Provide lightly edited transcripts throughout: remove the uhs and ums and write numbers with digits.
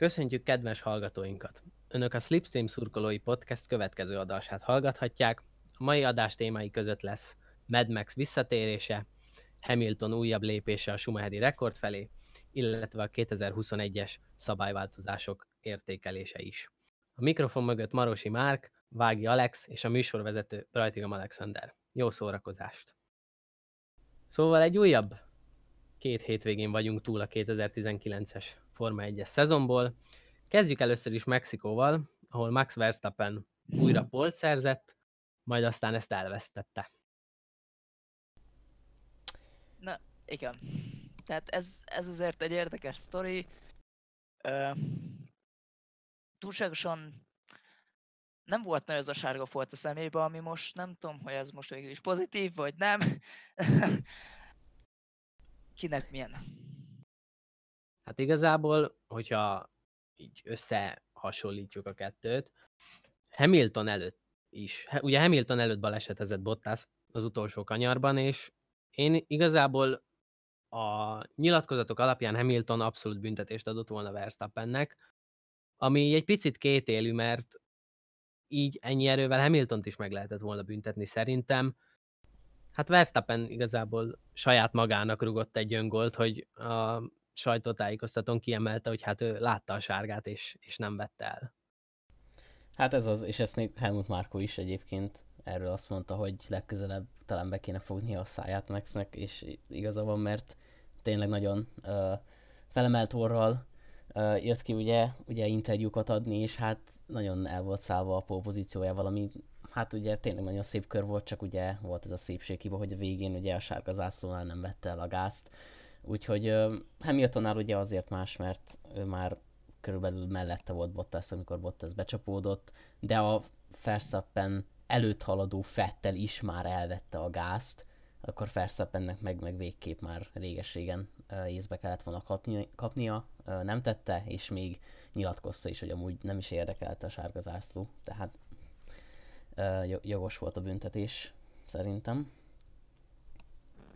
Köszöntjük kedves hallgatóinkat! Önök a Slipstream Szurkolói Podcast következő adását hallgathatják. A mai adás témái között lesz Mad Max visszatérése, Hamilton újabb lépése a Schumacheri rekord felé, illetve a 2021-es szabályváltozások értékelése is. A mikrofon mögött Marosi Márk, Vági Alex és a műsorvezető Rajtigam Alexander. Jó szórakozást! Szóval egy újabb két hétvégén vagyunk túl a 2019-es Forma 1-es szezonból. Kezdjük először is Mexikóval, ahol Max Verstappen újra polt szerzett, majd aztán ezt elvesztette. Na, igen. Tehát ez azért egy érdekes sztori. Túlságosan nem volt nagy az a sárga folt a szemébe, ami most nem tudom, hogy ez most végül is pozitív, vagy nem. Kinek milyen? Hát igazából, hogyha így összehasonlítjuk a kettőt, Hamilton előtt is. Ugye Hamilton előtt balesetezett Bottas az utolsó kanyarban, és én igazából a nyilatkozatok alapján Hamilton abszolút büntetést adott volna Verstappennek, ami egy picit kétélű, mert így ennyi erővel Hamiltont is meg lehetett volna büntetni szerintem. Hát Verstappen igazából saját magának rugott egy öngolt, hogy a sajtótájékoztatón kiemelte, hogy hát ő látta a sárgát és nem vette el. Hát ez az, és ezt még Helmut Marko is egyébként erről azt mondta, hogy legközelebb talán be kéne fognia a száját Maxnek, és igazából, mert tényleg nagyon felemelt orral jött ki ugye interjúkat adni, és hát nagyon el volt szállva a pole pozíciójával, ami hát ugye tényleg nagyon szép kör volt, csak ugye volt ez a szépséghiba, hogy a végén ugye a sárga zászlónál nem vette el a gázt. Úgyhogy Hamiltonnál ugye azért más, mert ő már körülbelül mellette volt Bottas, amikor Bottas becsapódott, de a Verstappen előtt haladó Vettel is már elvette a gázt, akkor Verstappennek meg végképp már réges-régen észbe kellett volna kapnia, nem tette, és még nyilatkozta is, hogy amúgy nem is érdekelte a sárga zászló, tehát jogos volt a büntetés szerintem.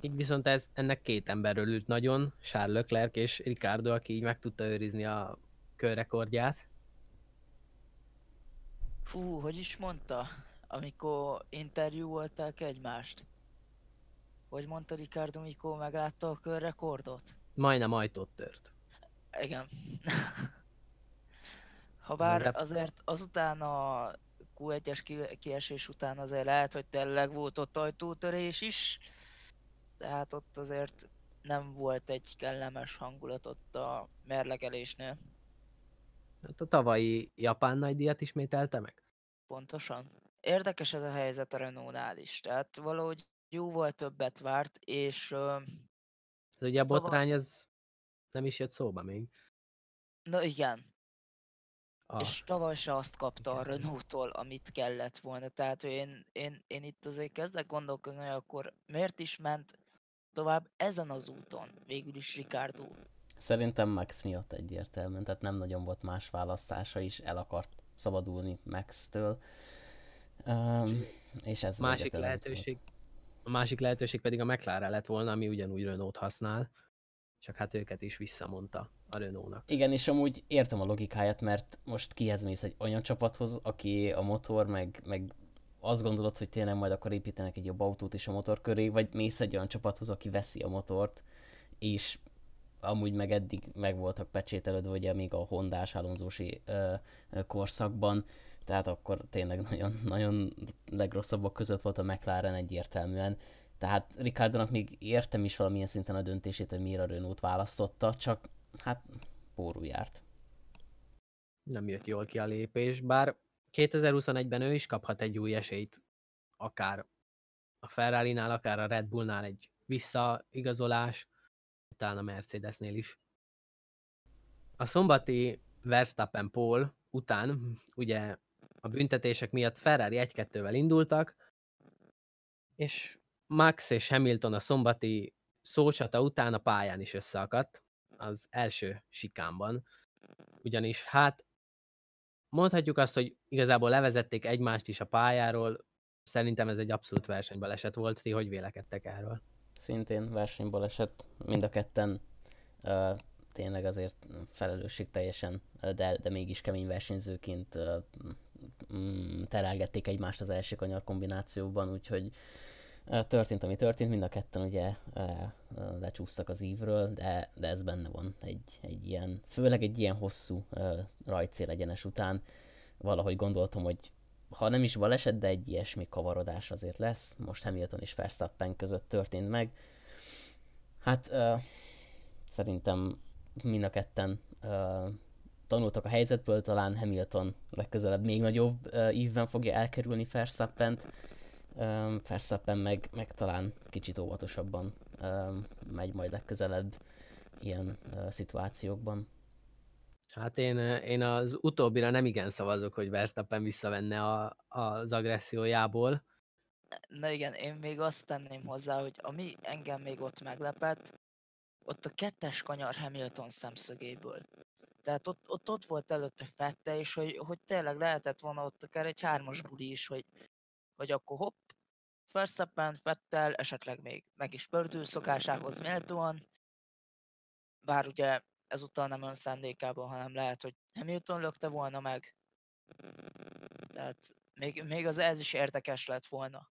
Így viszont ennek két emberről ült nagyon, Charles Leclerc és Ricardo, aki így meg tudta őrizni a körrekordját. Fú, hogy is mondta, amikor interjúolták egymást? Hogy mondta Ricardo, mikor meglátta a körrekordot? Majdnem ajtót tört. Igen. Habár azért azután a Q1-es kiesés után azért lehet, hogy tényleg volt ott ajtótörés is. Tehát ott azért nem volt egy kellemes hangulat ott a mérlegelésnél. Hát a tavalyi japán nagydíjat ismételte meg? Pontosan. Érdekes ez a helyzet a Renault-nál is. Tehát valahogy jóval többet várt, és... ez ugye a botrány, ez nem is jött szóba még. Na igen. És tavaly se azt kapta a Renault-tól, amit kellett volna. Tehát én itt azért kezdek gondolkozni, hogy akkor miért is ment tovább ezen az úton végül is Ricardo? Szerintem Max miatt egyértelműen, tehát nem nagyon volt más választása is, el akart szabadulni Max-től. És ez a másik lehetőség pedig a McLaren lett volna, ami ugyanúgy Renault használ, csak hát őket is visszamondta a Renault-nak. Igen, és amúgy értem a logikáját, mert most kihez mész egy olyan csapathoz, aki a motor, meg azt gondolod, hogy tényleg majd akkor építenek egy jobb autót is a motor köré, vagy mész egy olyan csapathoz, aki veszi a motort, és amúgy meg eddig meg voltak pecsételődve, ugye még a Hondás Alonsosi korszakban, tehát akkor tényleg nagyon, nagyon legrosszabbak között volt a McLaren egyértelműen. Tehát Ricardonak még értem is valamilyen szinten a döntését, hogy miért a Renault választotta, csak hát pórul járt. Nem jött jól ki a lépés, bár 2021-ben ő is kaphat egy új esélyt, akár a Ferrari-nál, akár a Red Bullnál egy visszaigazolás, utána a Mercedesnél is. A szombati Verstappen pole után, ugye a büntetések miatt Ferrari 1-2-vel indultak, és Max és Hamilton a szombati szócsata után a pályán is összeakadt, az első sikánban. Ugyanis hát mondhatjuk azt, hogy igazából levezették egymást is a pályáról, szerintem ez egy abszolút versenybaleset volt, ti hogy vélekedtek erről? Szintén versenybaleset, mind a ketten tényleg azért felelősség teljesen, de mégis kemény versenyzőként terelgették egymást az első kanyar kombinációban, úgyhogy történt, ami történt, mind a ketten ugye lecsúsztak az ívről, de ez benne van egy ilyen, főleg egy ilyen hosszú rajtszél egyenes után. Valahogy gondoltam, hogy ha nem is baleset, de egy ilyesmi kavarodás azért lesz. Most Hamilton és Verstappen között történt meg. Hát szerintem mind a ketten tanultak a helyzetből, talán Hamilton legközelebb még nagyobb ívben fogja elkerülni Verstappent. Verstappen meg talán kicsit óvatosabban megy majd legközelebb ilyen szituációkban. Hát én az utóbbira nem igen szavazok, hogy Verstappen visszavenne az agressziójából. Na igen, én még azt tenném hozzá, hogy ami engem még ott meglepett, ott a kettes kanyar Hamilton szemszögéből. Tehát ott volt előtte Vettel, és hogy tényleg lehetett volna ott akár egy hármas buli is, hogy akkor hopp, Verstappen, Vettel, esetleg még meg is pördül szokásához méltóan. Bár ugye ezúttal nem önszándékában, hanem lehet, hogy Hamilton lökte volna meg. Tehát még ez is érdekes lett volna.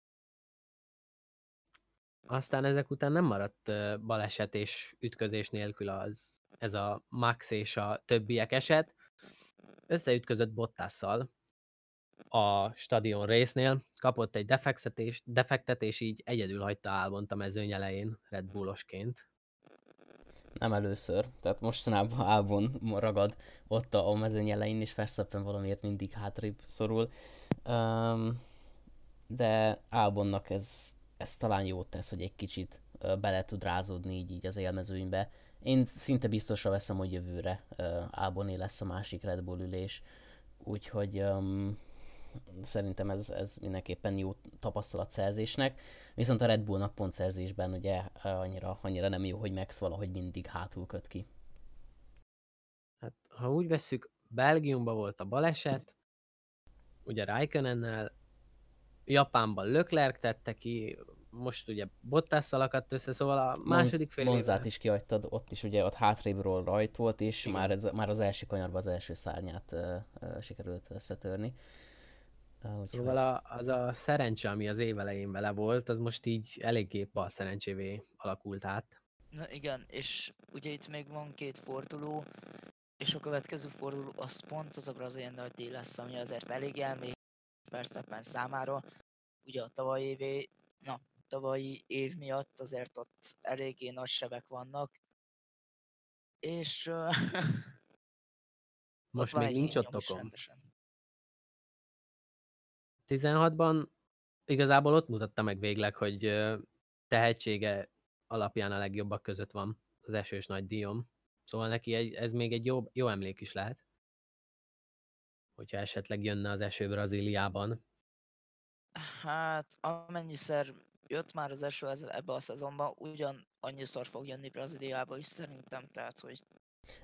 Aztán ezek után nem maradt baleset és ütközés nélkül ez a Max és a többiek eset. Összeütközött Bottasszal a stadion résznél, kapott egy defektet, és így egyedül hagyta Albont a mezőny elején Red Bullosként. Nem először, tehát mostanában Albon ragad ott a mezőny elején, és Verstappen valamiért mindig hátrébb szorul. De Albonnak ez talán jót tesz, hogy egy kicsit bele tud rázódni így az élmezőnybe. Én szinte biztosra veszem, hogy jövőre Alboné lesz a másik Red Bull ülés, úgyhogy szerintem ez mindenképpen jó tapasztalatszerzésnek, viszont a Red Bullnak pontszerzésben ugye annyira nem jó, hogy Max valahogy mindig hátul köt ki. Hát, ha úgy vesszük, Belgiumban volt a baleset, ugye Räikkönennel, Japánban Leclerc tette ki, most ugye Bottasszal akadt össze, szóval a második fél Monzát is kihagytad, ott is ugye ott hátrébről rajt volt, és már az első kanyarban az első szárnyát sikerült összetörni. Szóval az a szerencse, ami az év elején vele volt, az most így eléggé bal szerencsévé alakult át. Na igen, és ugye itt még van két forduló, és a következő forduló az pont az a brazil nagy díj lesz, ami azért elég elmélyű Verstappen számára. Ugye a tavalyi év miatt azért ott eléggé nagy sebek vannak, és most még nincs ott okom. 16-ban igazából ott mutatta meg végleg, hogy tehetsége alapján a legjobbak között van az esős nagy díjon. Szóval neki ez még egy jó emlék is lehet, hogyha esetleg jönne az eső Brazíliában. Hát amennyiszer jött már az eső ebbe a szezonban, ugyan annyiszor fog jönni Brazíliába is szerintem, tehát hogy...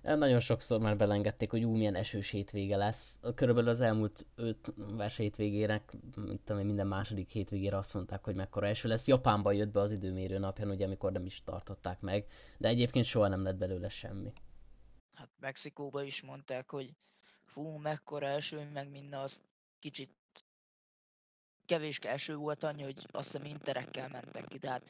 Nagyon sokszor már belengedték, hogy milyen esős hétvége lesz. Körülbelül az elmúlt 5 vers hétvégének, minden második hétvégére azt mondták, hogy mekkora eső lesz. Japánban jött be az időmérő napján, ugye, amikor nem is tartották meg, de egyébként soha nem lett belőle semmi. Hát Mexikóban is mondták, hogy fú, mekkora eső, meg minden, azt kicsit kevés eső volt annyi, hogy azt hiszem interekkel mentek ki, de hát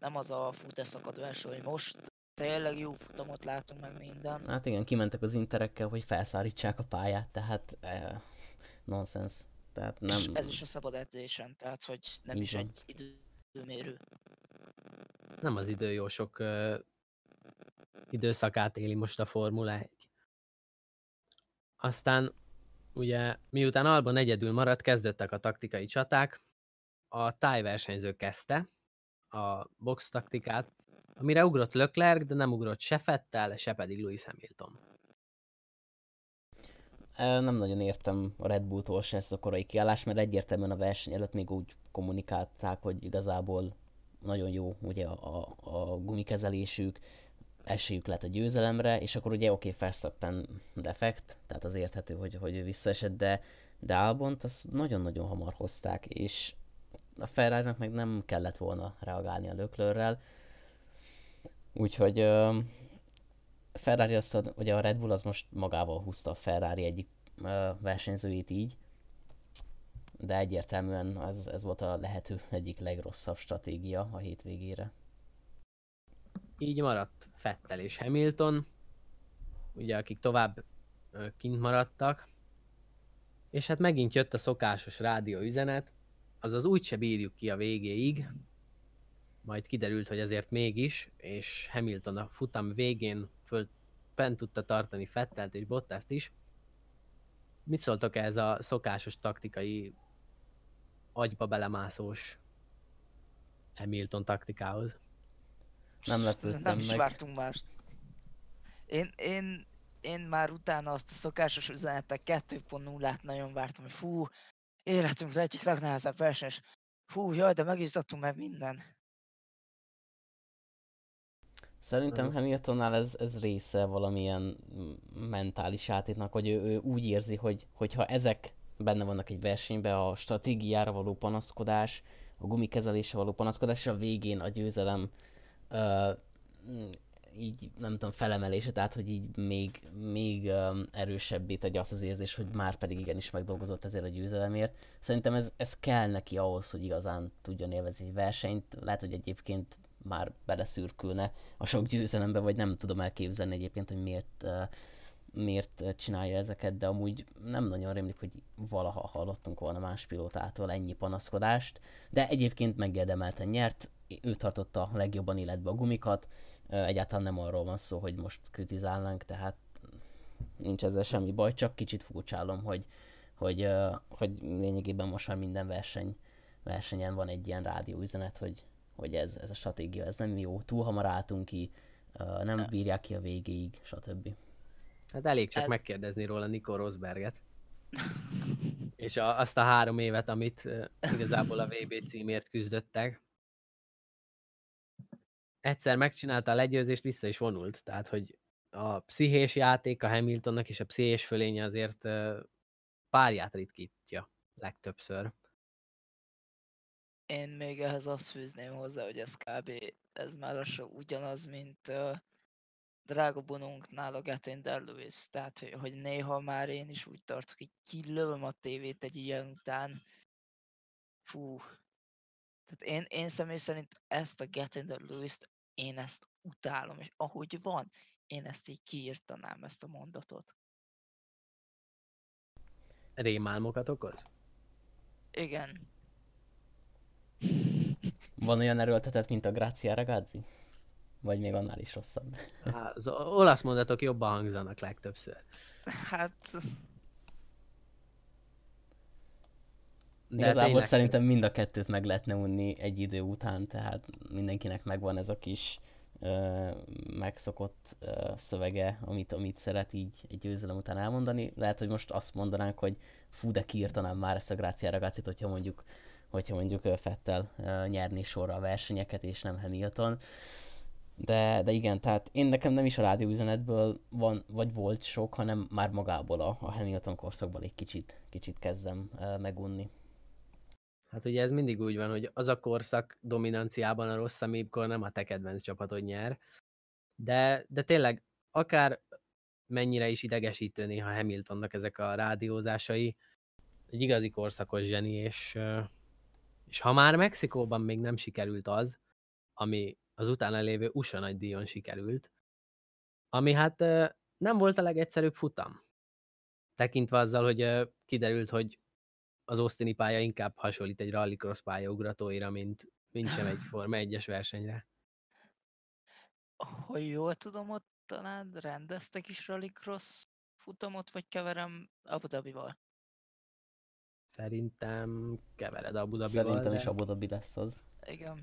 nem az a futeszakadó eső, hogy most tényleg jó futamot látunk meg minden. Hát igen, kimentek az interekkel, hogy felszárítsák a pályát, tehát nonsense. Tehát nem... És ez is a szabad edzésen, tehát hogy nem is egy időmérő. Nem az idő jó sok időszakát éli most a Formula 1. Aztán ugye miután Albon egyedül maradt, kezdődtek a taktikai csaták. A tájversenyző kezdte a box taktikát, amire ugrott Leclerc, de nem ugrott se Vettel, se pedig Lewis Hamilton. Nem nagyon értem a Red Bulltól se ezt a korai kiállás, mert egyértelműen a verseny előtt még úgy kommunikálták, hogy igazából nagyon jó ugye a gumikezelésük, esélyük lett a győzelemre, és akkor ugye oké, Verstappen defekt, tehát az érthető, hogy ő visszaesett, de Albont azt nagyon-nagyon hamar hozták, és a Ferrarinak meg nem kellett volna reagálni a Leclerc-rel. Úgyhogy Ferrari azt, ugye a Red Bull az most magával húzta a Ferrari egyik versenyzőjét így, de egyértelműen ez volt a lehető egyik legrosszabb stratégia a hétvégére. Így maradt Vettel és Hamilton, ugye akik tovább kint maradtak, és hát megint jött a szokásos rádió üzenet, azaz úgyse bírjuk ki a végéig, majd kiderült, hogy ezért mégis, és Hamilton a futam végén fent tudta tartani Vettelt és Bottast is. Mit szóltok ez a szokásos taktikai, agyba belemászós Hamilton taktikához? Nem lepődtem meg. Nem is vártunk mást. Én már utána azt a szokásos üzenetek 2.0-át nagyon vártam, hogy fú, életünk az egyik legnehezebb verseny, és fú, jaj, de megizzadtunk meg minden. Szerintem Hamiltonnál ez része valamilyen mentális játéknak, hogy ő úgy érzi, hogy ha ezek benne vannak egy versenyben, a stratégiára való panaszkodás, a gumikezelésre való panaszkodás, és a végén a győzelem így nem tudom, felemelése, tehát hogy így még erősebbé tegye azt az érzés, hogy már pedig igenis megdolgozott ezért a győzelemért. Szerintem ez kell neki ahhoz, hogy igazán tudjon élvezni egy versenyt. Lehet, hogy egyébként már beleszürkülne a sok győzelembe, vagy nem tudom elképzelni egyébként, hogy miért csinálja ezeket, de amúgy nem nagyon rémlik, hogy valaha hallottunk volna más pilótától ennyi panaszkodást, de egyébként megérdemelten nyert, ő tartotta legjobban életbe a gumikat, egyáltalán nem arról van szó, hogy most kritizálnánk, tehát nincs ezzel semmi baj, csak kicsit furcsálom, hogy lényegében most már minden versenyen van egy ilyen rádióüzenet, hogy ez a stratégia, ez nem jó, túl hamar álltunk ki, nem bírják ki a végéig, stb. Hát elég csak megkérdezni róla Niko Rosberget. És azt a 3 évet, amit igazából a VB címért küzdöttek. Egyszer megcsinálta a legyőzést, vissza is vonult. Tehát, hogy a pszichés játék a Hamiltonnak és a pszichés fölénye azért párját ritkítja legtöbbször. Én még ehhez azt fűzném hozzá, hogy ez kb. Ez már lassan ugyanaz, mint drága bonunknál a Getting There Lewis. Tehát, hogy néha már én is úgy tartok, hogy kilövöm a tévét egy ilyen után. Fú. Tehát én személy szerint ezt a Getting There Lewist, én ezt utálom, és ahogy van, én ezt így kiírtanám, ezt a mondatot. Rémálmokat okoz? Igen. Van olyan erőltetett, mint a Grazia Ragazzi? Vagy még annál is rosszabb? Hát, az olasz mondatok jobban hangzanak legtöbbször. Hát... De igazából szerintem mind a kettőt meg lehetne unni egy idő után, tehát mindenkinek megvan ez a kis megszokott szövege, amit szeret így egy győzelem után elmondani. Lehet, hogy most azt mondanánk, hogy fú, de kiírtanám már ezt a Grazia Ragazzit, hogyha mondjuk Vettel nyerni sorra a versenyeket, és nem Hamilton. De igen, tehát én nekem nem is a rádióüzenetből van, vagy volt sok, hanem már magából a Hamilton korszakból egy kicsit kezdem megunni. Hát ugye ez mindig úgy van, hogy az a korszak dominanciában a rossz, amikor nem a te kedvenc csapatod nyer. De tényleg, akár mennyire is idegesítő néha Hamiltonnak ezek a rádiózásai, egy igazi korszakos zseni, és ha már Mexikóban még nem sikerült az, ami az utána lévő USA nagydíjon sikerült, ami hát nem volt a legegyszerűbb futam. Tekintve azzal, hogy kiderült, hogy az austini pálya inkább hasonlít egy rallycross pálya ugratóira, mint sem egy Forma 1-es versenyre. Ha jól tudom, ott talán rendeztek is rallycross futamot, vagy keverem Abu Dhabival? Szerintem kevered Abu Dhabival. Szerintem is Abu Dhabi lesz az. Igen.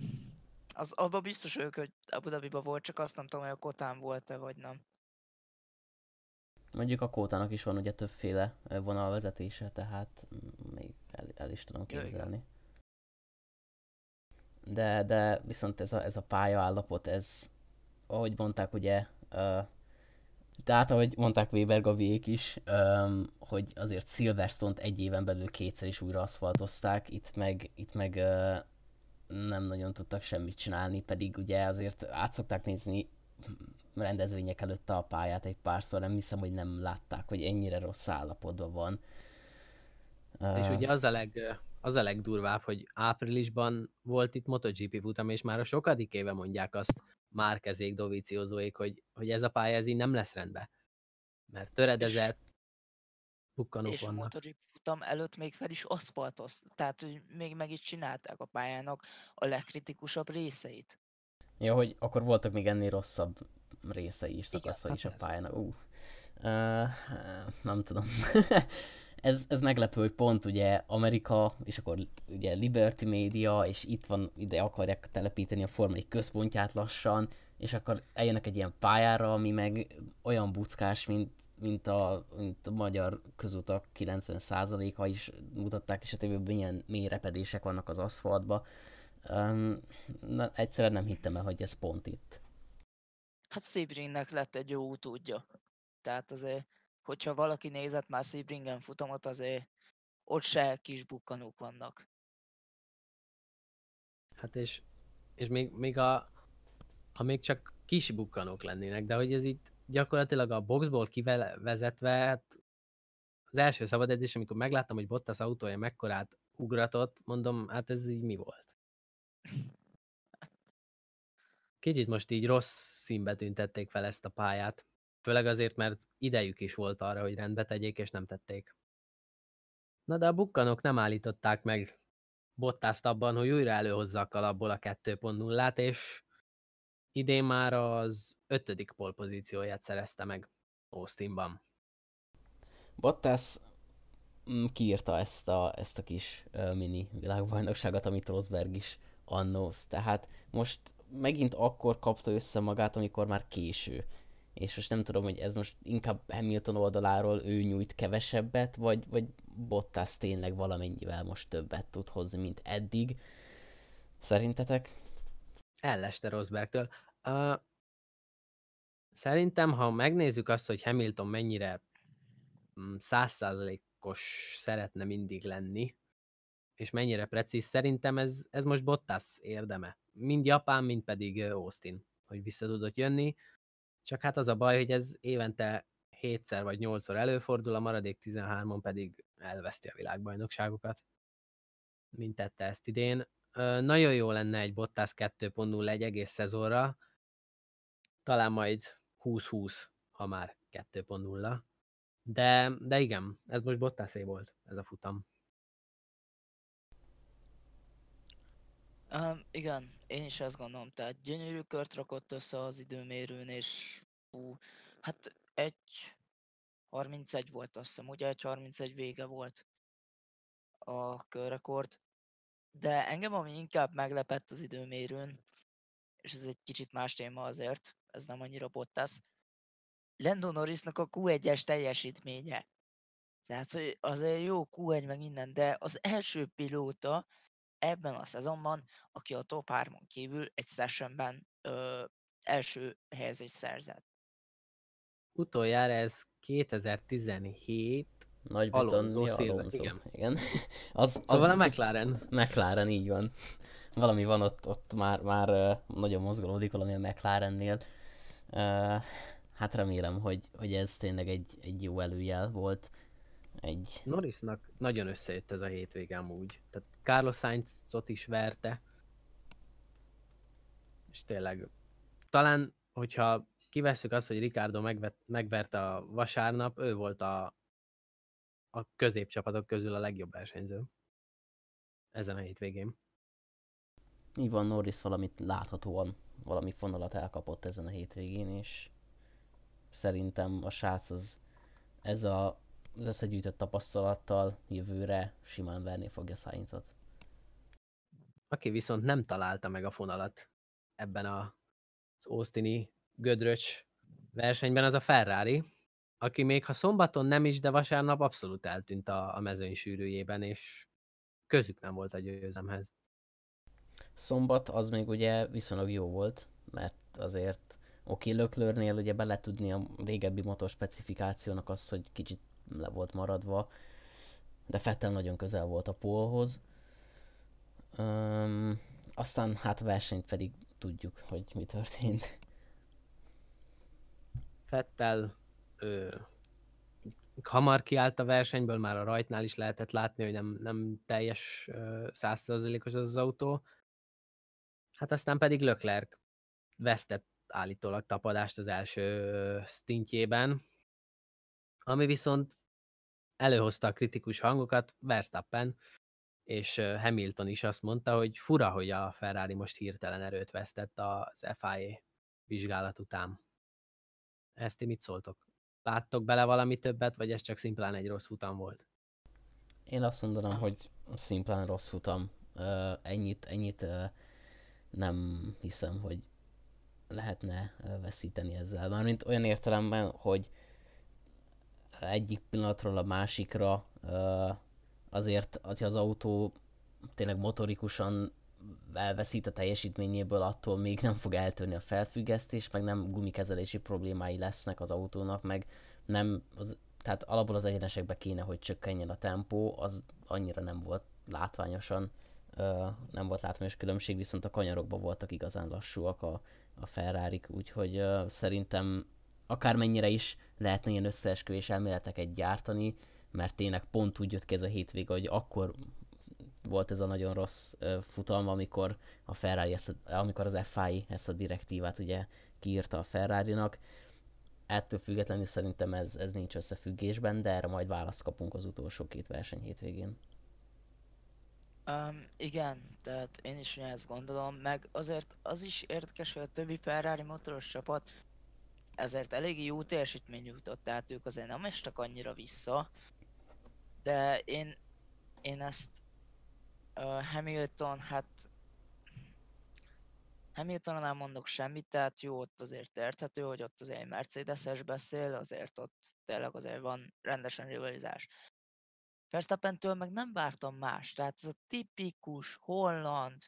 Az abban biztos vagyok, hogy Abu Dhabiban volt, csak azt nem tudom, hogy a Kotán volt-e, vagy nem. Mondjuk a Kótának is van ugye többféle vonalvezetése, tehát még el is tudom képzelni. De viszont ez a pályaállapot, ez, ahogy mondták ugye, tehát ahogy mondták Weber Gabiék is, hogy azért Silverstone-t egy éven belül kétszer is újra aszfaltozták, itt meg nem nagyon tudtak semmit csinálni, pedig ugye azért át szokták nézni rendezvények előtt a pályát egy párszor, nem hiszem, hogy nem látták, hogy ennyire rossz állapotban van. És ugye az a legdurvább, hogy áprilisban volt itt MotoGP futam, és már a sokadik éve mondják azt Márkezék, Doviziozóék, hogy ez a pálya ez így nem lesz rendben. Mert töredezett, bukkanók és vannak. És a MotoGP futam előtt még fel is aszfaltoztak, tehát hogy még meg is csinálták a pályának a legkritikusabb részeit. Ja, hogy akkor voltak még ennél rosszabb részei is, szakaszai is a pályának. Nem tudom. Ez meglepő, hogy pont ugye Amerika, és akkor ugye Liberty Media, és itt van, ide akarják telepíteni a formai központját lassan, és akkor eljönnek egy ilyen pályára, ami meg olyan buckás, mint a magyar közutak 90%-a is mutatták, és a tévében ilyen mély repedések vannak az aszfaltba. Egyszerűen nem hittem el, hogy ez pont itt. Hát Sebringnek lett egy jó utódja. Tehát azért, hogyha valaki nézett már Sebringen futamot, azért ott se kis bukkanók vannak. Hát és még ha még csak kis bukkanók lennének, de hogy ez itt gyakorlatilag a boxból kivezetve, hát az első szabad edzés, amikor megláttam, hogy Bottas autója mekkorát ugratott, mondom, hát ez így mi volt? Kicsit most így rossz színbe tüntették fel ezt a pályát. Főleg azért, mert idejük is volt arra, hogy rendbe tegyék, és nem tették. Na de a bukkanók nem állították meg Bottaszt abban, hogy újra előhozza a kalapból a 2.0-át, és idén már az 5. pole pozícióját szerezte meg Austinban. Bottas kiírta ezt a kis mini világbajnokságot, amit Rosberg is annóz. Tehát most megint akkor kapta össze magát, amikor már késő. És most nem tudom, hogy ez most inkább Hamilton oldaláról ő nyújt kevesebbet, vagy Bottas tényleg valamennyivel most többet tud hozni, mint eddig. Szerintetek? Elleste Rosbergtől. Szerintem, ha megnézzük azt, hogy Hamilton mennyire 100%-os szeretne mindig lenni, és mennyire precíz, szerintem ez most Bottas érdeme. Mind Japán, mind pedig Austin, hogy vissza tudott jönni. Csak hát az a baj, hogy ez évente 7-szer vagy 8-szor előfordul, a maradék 13-on pedig elveszti a világbajnokságokat, mint tette ezt idén. Nagyon jó lenne egy Bottas 2.0 egy egész szezonra, talán majd 20-20, ha már 2.0. De igen, ez most Bottasé volt, ez a futam. Igen, én is ezt gondolom, tehát gyönyörű kört rakott össze az időmérőn, és hát 1.31 volt azt hiszem, ugye 1.31 vége volt a körrekord, de engem ami inkább meglepett az időmérőn, és ez egy kicsit más téma azért, ez nem annyira Bottas, Lando Norrisnak a Q1-es teljesítménye, tehát hogy azért jó Q1 meg minden, de az első pilóta ebben a szezonban, aki a top 3-on kívül egy sessionben első helyezést szerzett. Utoljára ez 2017 Alonso. Igen. Szóval a McLaren. McLaren, így van. Valami van ott már nagyon mozgolódik valami a McLarennél. Hát remélem, hogy ez tényleg egy jó előjel volt. Norrisnak nagyon összejött ez a hétvége amúgy. Tehát Carlos Sainzot is verte. És tényleg, talán, hogyha kivesszük azt, hogy Ricardo megverte a vasárnap, ő volt a középcsapatok közül a legjobb versenyző. Ezen a hétvégén. Így van, Norris valamit láthatóan, valami fonalat elkapott ezen a hétvégén, és szerintem a srác az összegyűjtött tapasztalattal jövőre simán verni fogja Sainzot. Aki viszont nem találta meg a fonalat ebben az austini gödröcs versenyben, az a Ferrari, aki még ha szombaton nem is, de vasárnap abszolút eltűnt a mezőny sűrűjében, és közük nem volt a győzelemhez. Szombat az még ugye viszonylag jó volt, mert azért Leclercnél ugye bele tudni a régebbi motor specifikációnak az, hogy kicsit le volt maradva, de Vettel nagyon közel volt a pólhoz. Aztán hát versenyt pedig tudjuk, hogy mi történt. Vettel hamar kiállt a versenyből, már a rajtnál is lehetett látni, hogy nem teljes 100%-os az autó. Hát aztán pedig Leclerc vesztett állítólag tapadást az első sztintjében, ami viszont előhozta a kritikus hangokat, Verstappen és Hamilton is azt mondta, hogy fura, hogy a Ferrari most hirtelen erőt vesztett az FIA vizsgálat után. Ezt ti mit szóltok? Láttok bele valami többet, vagy ez csak szimplán egy rossz futam volt? Én azt mondanám, hogy szimplán rossz futam. Ennyit nem hiszem, hogy lehetne veszíteni ezzel. Mármint olyan értelemben, hogy egyik pillanatról a másikra azért, hogyha az autó tényleg motorikusan elveszít a teljesítményéből, attól még nem fog eltörni a felfüggesztés, meg nem gumikezelési problémái lesznek az autónak, meg nem, tehát alapból az egyenesekbe kéne, hogy csökkenjen a tempó, az annyira nem volt látványosan, nem volt látványos különbség, viszont a kanyarokban voltak igazán lassúak a Ferrarik, úgyhogy szerintem akármennyire is lehetne ilyen összeesküvés elméleteket gyártani, mert tényleg pont úgy jött ki ez a hétvége, hogy akkor volt ez a nagyon rossz futam, amikor a Ferrari, amikor az FIA ezt a direktívát ugye kiírta a Ferrarinak. Ettől függetlenül szerintem ez nincs összefüggésben, de erre majd választ kapunk az utolsó két verseny hétvégén. Igen, tehát én is ezt gondolom, meg azért az is érdekes, hogy a többi Ferrari motoros csapat ezért eléggé jó teljesítmény nyújtott, tehát ők azért nem estek annyira vissza, de én ezt Hamiltonon nem mondok semmit, tehát jó, ott azért érthető, hogy ott azért egy Mercedes-es beszél, azért ott tényleg azért van rendesen rivalizás. Verstappentől meg nem vártam más, tehát ez a tipikus holland,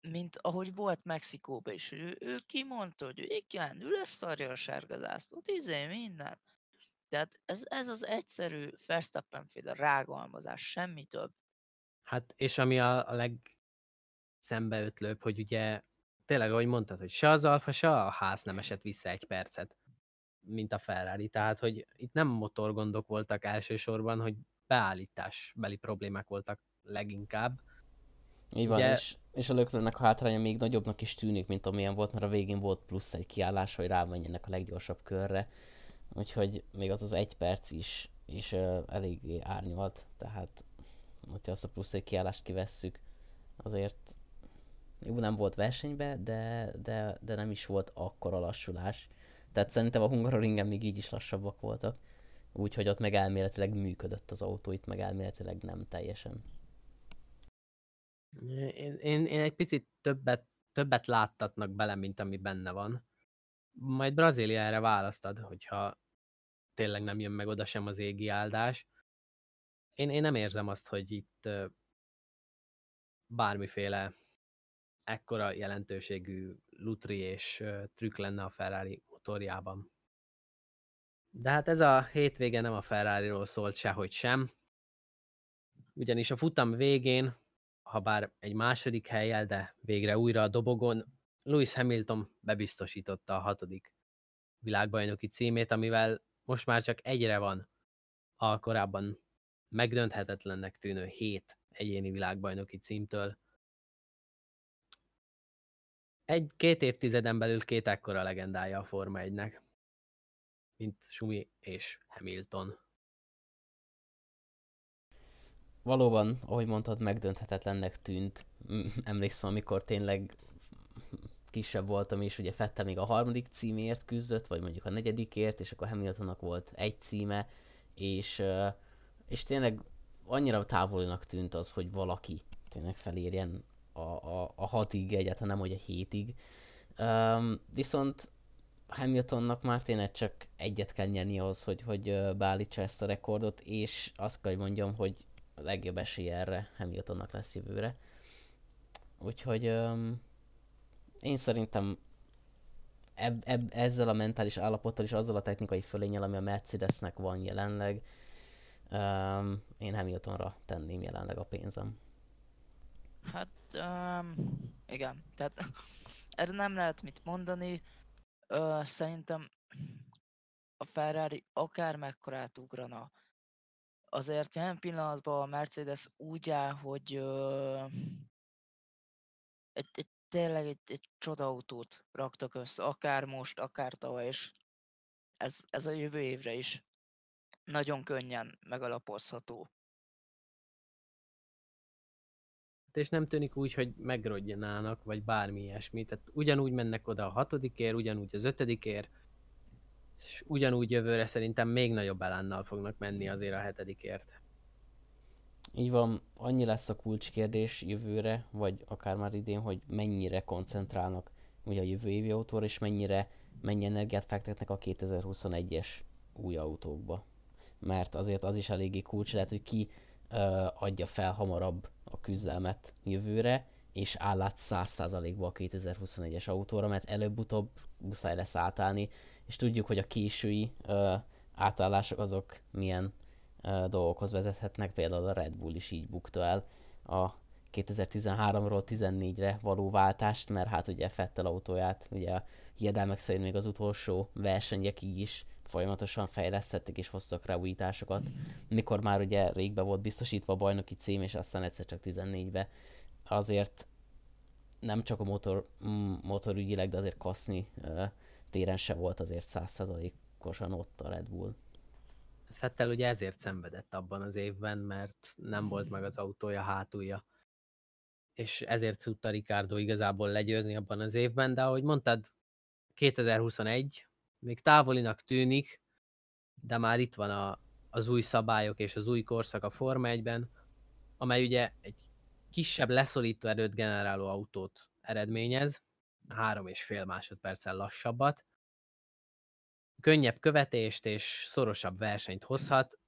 mint ahogy volt Mexikóban is, ő kimondta, hogy igen, ő leszarja a sárgazászlót, izé minden. Tehát ez az egyszerű Verstappen-féle rágalmazás, semmi több. Hát, és ami a legszembeötlőbb, hogy ugye tényleg, ahogy mondtad, hogy se az Alfa, se a ház nem esett vissza egy percet, mint a Ferrari. Tehát, hogy itt nem motorgondok voltak elsősorban, hogy beállításbeli problémák voltak leginkább. Így van, ugye... és a Leclercnek a hátránya még nagyobbnak is tűnik, mint amilyen volt, mert a végén volt plusz egy kiállás, hogy rámenjenek a leggyorsabb körre. Úgyhogy még az egy perc is eléggé árnyalt, tehát... hogyha azt a plusz egy kiállást kivesszük, azért jó, nem volt versenybe, de nem is volt akkora lassulás. Tehát szerintem a Hungaroringen még így is lassabbak voltak, úgyhogy ott meg elméletileg működött az autó, itt meg elméletileg nem teljesen. Én egy picit többet láttatnak bele, mint ami benne van. Majd Brazília erre választad, hogyha tényleg nem jön meg oda sem az égi áldás. Én nem érzem azt, hogy itt bármiféle ekkora jelentőségű lutri és trükk lenne a Ferrari motorjában. De hát ez a hétvége nem a Ferrariról szólt sehogy sem, ugyanis a futam végén, ha bár egy második hellyel, de végre újra a dobogon, Lewis Hamilton bebiztosította a 6. világbajnoki címét, amivel most már csak egyre van a korábban megdönthetetlennek tűnő 7 egyéni világbajnoki címtől. Egy-két évtizeden belül két ekkora legendája a Forma 1-nek, mint Schumi és Hamilton. Valóban, ahogy mondtad, megdönthetetlennek tűnt. Emlékszem, amikor tényleg kisebb voltam, és ugye Vettel még a 3. címért küzdött, vagy mondjuk a 4-ért, és akkor Hamiltonnak volt egy címe, és tényleg annyira távolinak tűnt az, hogy valaki tényleg felérjen a 6-ig, egyáltalán nem, hogy a 7-ig. Viszont Hamiltonnak már tényleg csak egyet kell nyerni ahhoz, hogy beállítsa ezt a rekordot, és azt kell, hogy mondjam, hogy a legjobb esély erre Hamiltonnak lesz jövőre. Úgyhogy én szerintem ezzel a mentális állapottal és azzal a technikai fölénnyel, ami a Mercedesnek van jelenleg, én Hamiltonra tenném jelenleg a pénzem. Hát, igen, tehát erre nem lehet mit mondani. Szerintem a Ferrari akármekkorát ugrana, azért jelen pillanatban a Mercedes úgy áll, hogy tényleg egy csodautót raktak össze, akár most, akár tavaly is. Ez a jövő évre is nagyon könnyen megalapozható. És nem tűnik úgy, hogy megrodjanának, vagy bármi ilyesmi. Tehát ugyanúgy mennek oda a 6. ér, ugyanúgy az 5. ér, és ugyanúgy jövőre szerintem még nagyobb elánnal fognak menni azért a 7. ért. Így van, annyi lesz a kulcskérdés jövőre, vagy akár már idén, hogy mennyire koncentrálnak ugye a jövő évi autóra, és mennyi energiát fektetnek a 2021-es új autókba. Mert azért az is eléggé kulcs, lehet, hogy ki adja fel hamarabb a küzdelmet jövőre, és áll át 100%-ba a 2021-es autóra, mert előbb-utóbb muszáj lesz átállni, és tudjuk, hogy a késői átállások azok milyen dolgokhoz vezethetnek, például a Red Bull is így bukta el a 2013-ról 14-re való váltást, mert hát ugye Vettel autóját, ugye a hiedelmek szerint még az utolsó versenyekig is folyamatosan fejlesztették és hoztak rá újításokat, mikor már ugye régbe volt biztosítva a bajnoki cím, és aztán egyszer csak 14-be. Azért nem csak a motorügyileg, de azért kaszni téren se volt azért 100%-osan ott a Red Bull. Vettel ugye ezért szenvedett abban az évben, mert nem volt meg az autója, hátulja. És ezért tudta Ricardo igazából legyőzni abban az évben, de ahogy mondtad, 2021 még távolinak tűnik, de már itt van az új szabályok és az új korszak a Forma 1-ben, amely ugye egy kisebb leszorító erőt generáló autót eredményez, 3,5 másodperccel lassabbat, könnyebb követést és szorosabb versenyt hozhat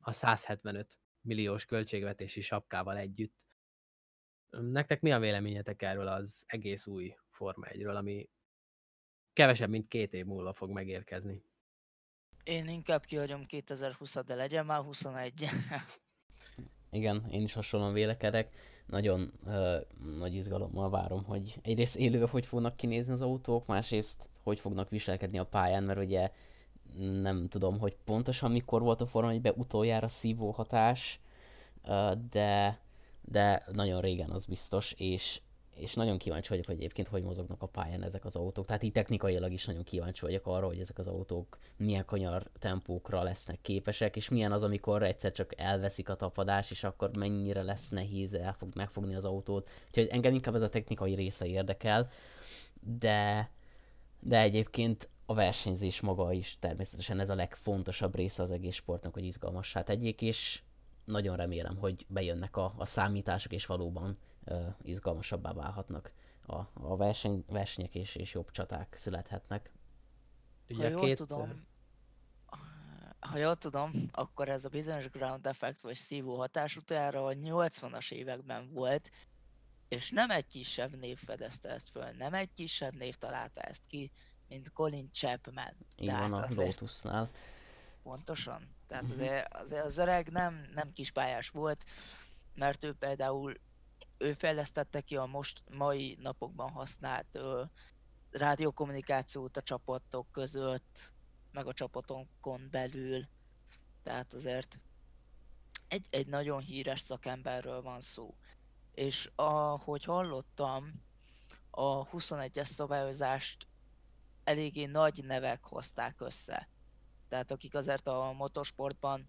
a 175 milliós költségvetési sapkával együtt. Nektek mi a véleményetek erről az egész új Forma 1-ről, ami kevesebb, mint 2 év múlva fog megérkezni? Én inkább kihagyom 2020, de legyen már 21. Igen, én is hasonlóan vélekedek. Nagyon nagy izgalommal várom, hogy egyrészt élőben hogy fognak kinézni az autók, másrészt hogy fognak viselkedni a pályán, mert ugye nem tudom, hogy pontosan mikor volt a Forma 1-ben utoljára szívó hatás, de nagyon régen az biztos, és nagyon kíváncsi vagyok, hogy egyébként hogy mozognak a pályán ezek az autók. Tehát így technikailag is nagyon kíváncsi vagyok arra, hogy ezek az autók milyen kanyar tempókra lesznek képesek, és milyen az, amikor egyszer csak elveszik a tapadás, és akkor mennyire lesz nehéz megfogni az autót. Úgyhogy engem inkább ez a technikai része érdekel, de egyébként a versenyzés maga is természetesen ez a legfontosabb része az egész sportnak, hogy izgalmassá tegyék, és nagyon remélem, hogy bejönnek a számítások, és valóban izgalmasabbá válhatnak a versenyek, és jobb csaták születhetnek. Ugye ha jól tudom, akkor ez a bizonyos ground effect vagy szívó hatás utára a 80-as években volt, és nem egy kisebb név fedezte ezt föl, nem egy kisebb név találta ezt ki, mint Colin Chapman. Így van, a Lotusnál. Pontosan. Tehát azért az öreg nem kispályás volt, mert ő például fejlesztette ki a mai napokban használt rádiókommunikációt a csapatok között, meg a csapatokon belül. Tehát azért egy nagyon híres szakemberről van szó. És ahogy hallottam, a 21-es szabályozást eléggé nagy nevek hozták össze. Tehát akik azért a motorsportban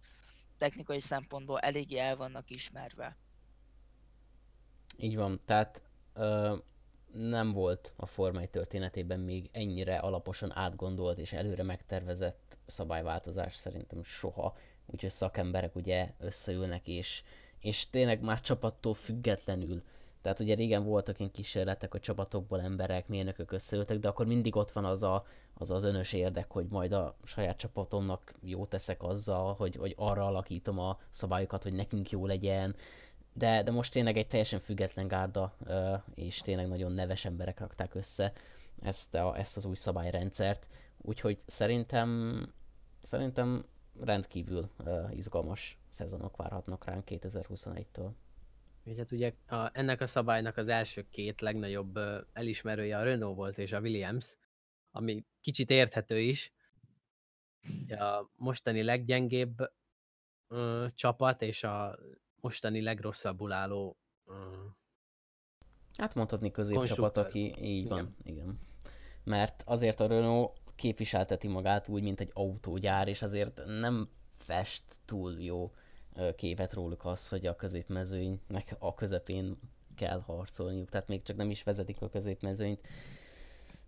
technikai szempontból eléggé el vannak ismerve. Így van, tehát nem volt a Forma 1 történetében még ennyire alaposan átgondolt és előre megtervezett szabályváltozás szerintem soha. Úgyhogy szakemberek ugye összeülnek, és tényleg már csapattól függetlenül. Tehát ugye régen voltak ilyen kísérletek, hogy csapatokból emberek, mérnökök összeültek, de akkor mindig ott van az önös érdek, hogy majd a saját csapatomnak jó teszek azzal, hogy arra alakítom a szabályokat, hogy nekünk jó legyen. De most tényleg egy teljesen független gárda, és tényleg nagyon neves emberek rakták össze ezt az új szabályrendszert. Úgyhogy szerintem rendkívül izgalmas szezonok várhatnak ránk 2021-től. Hát ugye ennek a szabálynak az első 2 legnagyobb elismerője a Renault volt és a Williams, ami kicsit érthető is, a mostani leggyengébb csapat és a mostani legrosszabbul álló hát mondhatni középcsapat, aki így van, igen. Mert azért a Renault képviselteti magát úgy, mint egy autógyár, és azért nem fest túl jó képet róluk az, hogy a középmezőnynek a közepén kell harcolniuk, tehát még csak nem is vezetik a középmezőnyt.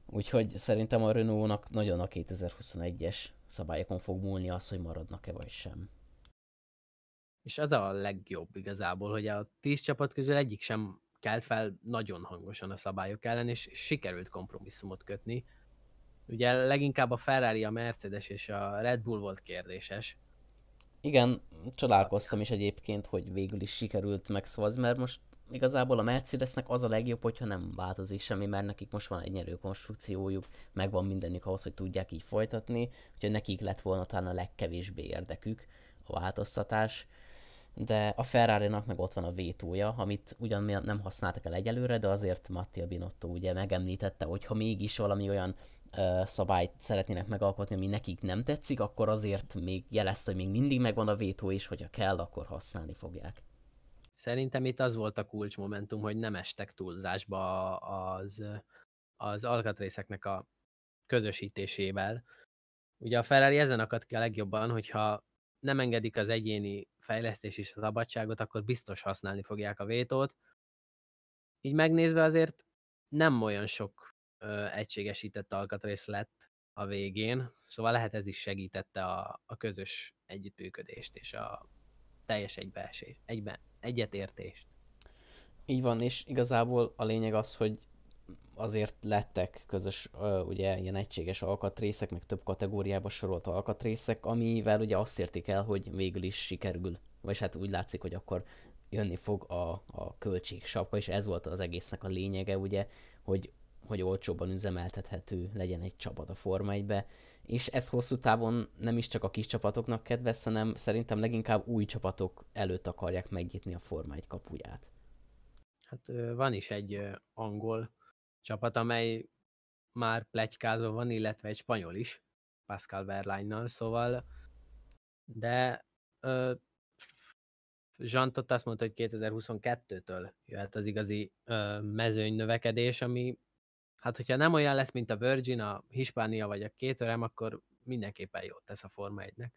Úgyhogy szerintem a Renault-nak nagyon a 2021-es szabályokon fog múlni az, hogy maradnak-e vagy sem. És az a legjobb igazából, hogy a 10 csapat közül egyik sem kelt fel nagyon hangosan a szabályok ellen, és sikerült kompromisszumot kötni. Ugye leginkább a Ferrari, a Mercedes és a Red Bull volt kérdéses. Igen, csodálkoztam is egyébként, hogy végül is sikerült megszavazni, mert most igazából a Mercedesnek az a legjobb, hogyha nem változik semmi, mert nekik most van egy nyerő konstrukciójuk, megvan mindenük ahhoz, hogy tudják így folytatni, úgyhogy nekik lett volna talán a legkevésbé érdekük a változtatás. De a Ferrari-nak meg ott van a vétója, amit ugyan nem használtak el egyelőre, de azért Mattia Binotto ugye megemlítette, hogy ha mégis valami olyan szabályt szeretnének megalkotni, ami nekik nem tetszik, akkor azért még jelezte, hogy még mindig megvan a vétó, és hogyha kell, akkor használni fogják. Szerintem itt az volt a kulcsmomentum, hogy nem estek túlzásba az alkatrészeknek a közösítésével. Ugye a Ferrari ezen akadt ki a legjobban, hogyha nem engedik az egyéni fejlesztés és a szabadságot, akkor biztos használni fogják a vétót. Így megnézve azért nem olyan sok egységesített alkatrész lett a végén, szóval lehet ez is segítette a közös együttműködést és a teljes egyetértést. Így van, és igazából a lényeg az, hogy azért lettek közös, ugye ilyen egységes alkatrészek, meg több kategóriába sorolt alkatrészek, amivel ugye azt értik el, hogy végül is sikerül, vagy hát úgy látszik, hogy akkor jönni fog a költségsapka, és ez volt az egésznek a lényege, ugye, hogy olcsóban üzemeltethető legyen egy csapat a Forma 1-be, és ez hosszú távon nem is csak a kis csapatoknak kedvez, hanem szerintem leginkább új csapatok előtt akarják megnyitni a Forma 1 kapuját. Hát van is egy angol csapat, amely már pletykázva van, illetve egy spanyol is, Pascal Wehrleinnnal, szóval, de Jean Todt azt mondta, hogy 2022-től jöhet az igazi mezőny növekedés, ami hát, hogyha nem olyan lesz, mint a Virgin, a Hispánia vagy a Caterham, akkor mindenképpen jót tesz a Forma 1-nek.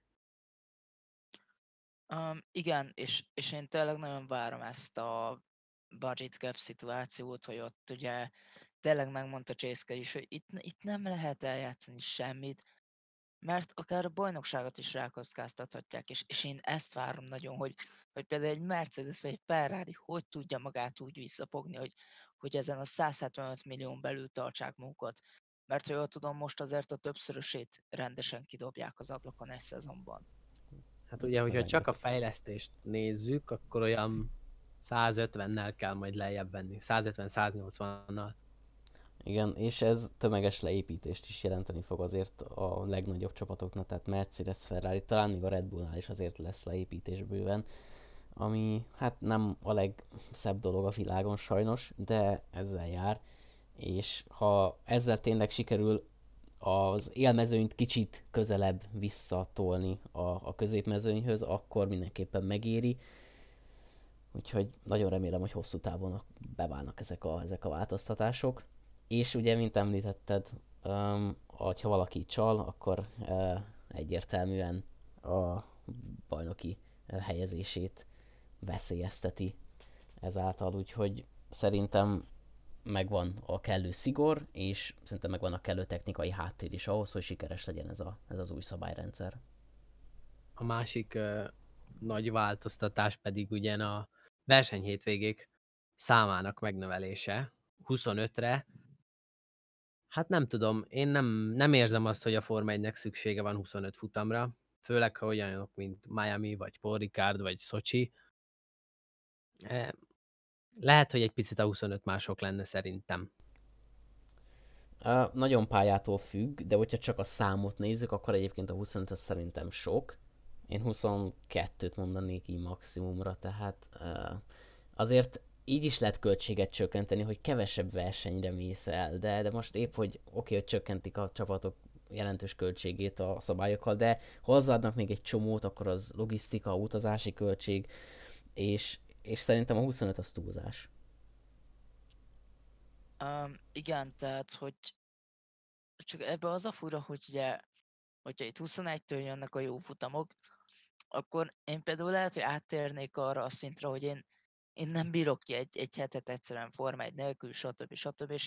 Igen, és én tényleg nagyon várom ezt a budget cap szituációt, hogy ott ugye tényleg megmondta Chase is, hogy itt nem lehet eljátszani semmit, mert akár a bajnokságot is rákockáztathatják, és én ezt várom nagyon, hogy például egy Mercedes vagy egy Ferrari hogy tudja magát úgy visszapogni, hogy ezen a 175 millión belül tartsák magukat. Mert ha jól tudom, most azért a többszörösét rendesen kidobják az ablakon egy szezonban. Hát ugye, hogyha csak a fejlesztést nézzük, akkor olyan 150-nel kell majd lejjebb venni. 150-180-nal. Igen, és ez tömeges leépítést is jelenteni fog azért a legnagyobb csapatoknak, tehát Mercedes, Ferrari, talán még a Red Bullnál is azért lesz leépítés bőven, ami hát nem a legszebb dolog a világon sajnos, de ezzel jár, és ha ezzel tényleg sikerül az élmezőnyt kicsit közelebb visszatolni a középmezőnyhöz, akkor mindenképpen megéri, úgyhogy nagyon remélem, hogy hosszú távon beválnak ezek a változtatások, és ugye, mint említetted, ha valaki csal, akkor egyértelműen a bajnoki helyezését veszélyezteti ezáltal, úgyhogy szerintem megvan a kellő szigor, és szerintem megvan a kellő technikai háttér is ahhoz, hogy sikeres legyen ez az új szabályrendszer. A másik nagy változtatás pedig ugyan a versenyhétvégék számának megnövelése 25-re. Hát nem tudom, én nem érzem azt, hogy a Forma 1-nek szüksége van 25 futamra, főleg ha olyanok, mint Miami, vagy Paul Ricard, vagy Szocsi. Lehet, hogy egy picit a 25 mások lenne szerintem. Nagyon pályától függ, de hogyha csak a számot nézzük, akkor egyébként a 25 szerintem sok. Én 22-t mondanék így maximumra, tehát azért így is lehet költséget csökkenteni, hogy kevesebb versenyre mész el, de most épp, hogy oké, hogy csökkentik a csapatok jelentős költségét a szabályokkal, de ha hozzáadnak még egy csomót, akkor az logisztika, utazási költség, és szerintem a 25 az túlzás. Igen, tehát, hogy csak ebbe az a fura, hogy ugye, hogyha itt 21-től jönnek a jó futamok, akkor én például lehet, hogy áttérnék arra a szintre, hogy én nem bírok ki egy hetet egyszerűen Forma 1 nélkül, stb. És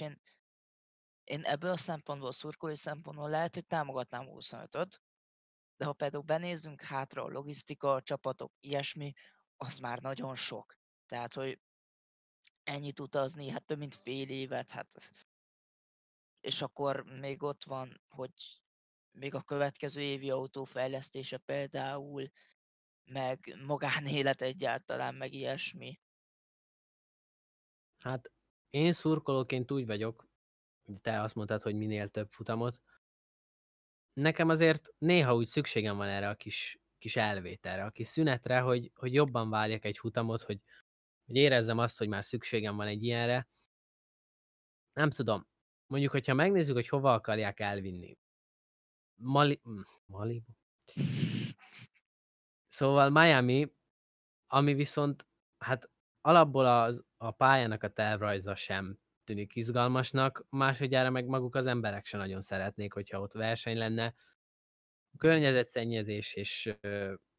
én ebből a szempontból, szurkolói szempontból lehet, hogy támogatnám 25-öt, de ha például benézzünk hátra a logisztika, a csapatok, ilyesmi, az már nagyon sok. Tehát, hogy ennyit utazni, hát több mint fél évet, hát... És akkor még ott van, hogy még a következő évi autófejlesztése például, meg magánélet egyáltalán, meg ilyesmi. Hát én szurkolóként úgy vagyok, hogy te azt mondtad, hogy minél több futamot. Nekem azért néha úgy szükségem van erre a kis elvételre, a kis szünetre, hogy jobban várjak egy futamot, hogy érezzem azt, hogy már szükségem van egy ilyenre. Nem tudom. Mondjuk, hogyha megnézzük, hogy hova akarják elvinni. Malibu. Szóval Miami, ami viszont hát alapból a pályának a tervrajza sem tűnik izgalmasnak, másodjára meg maguk az emberek sem nagyon szeretnék, hogyha ott verseny lenne. A környezetszennyezés és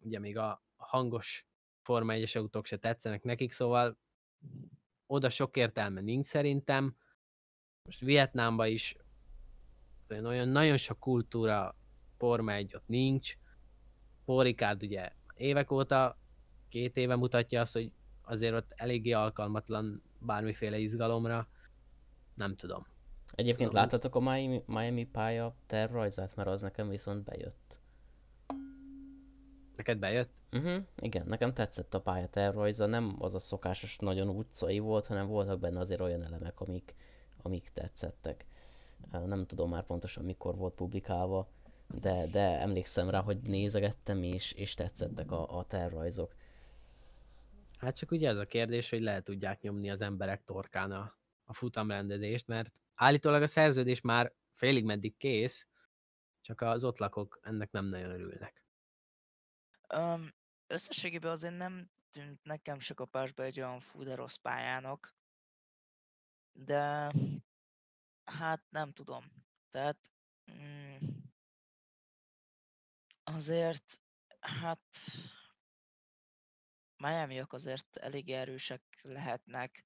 ugye még a hangos Forma 1-es autók se tetszenek nekik, szóval oda sok értelme nincs szerintem. Most Vietnámban is olyan nagyon sok kultúra Forma 1 ott nincs. Paul Ricard ugye évek óta, 2 éve mutatja azt, hogy azért ott eléggé alkalmatlan bármiféle izgalomra. Nem tudom. Egyébként láttatok a Miami pálya tervrajzát, mert az nekem viszont bejött. Neked bejött? Igen, nekem tetszett a pálya tervrajza, nem az a szokásos nagyon utcai volt, hanem voltak benne azért olyan elemek, amik tetszettek. Nem tudom már pontosan mikor volt publikálva, de emlékszem rá, hogy nézegettem és tetszettek a tervrajzok. Hát csak ugye ez a kérdés, hogy le tudják nyomni az emberek torkán a futamrendezést, mert állítólag a szerződés már félig meddig kész, csak az ott lakók ennek nem nagyon örülnek. Összességében azért nem tűnt nekem se kapásba egy olyan fú de rossz pályának, de hát nem tudom. Tehát azért, hát Miamiak azért elég erősek lehetnek,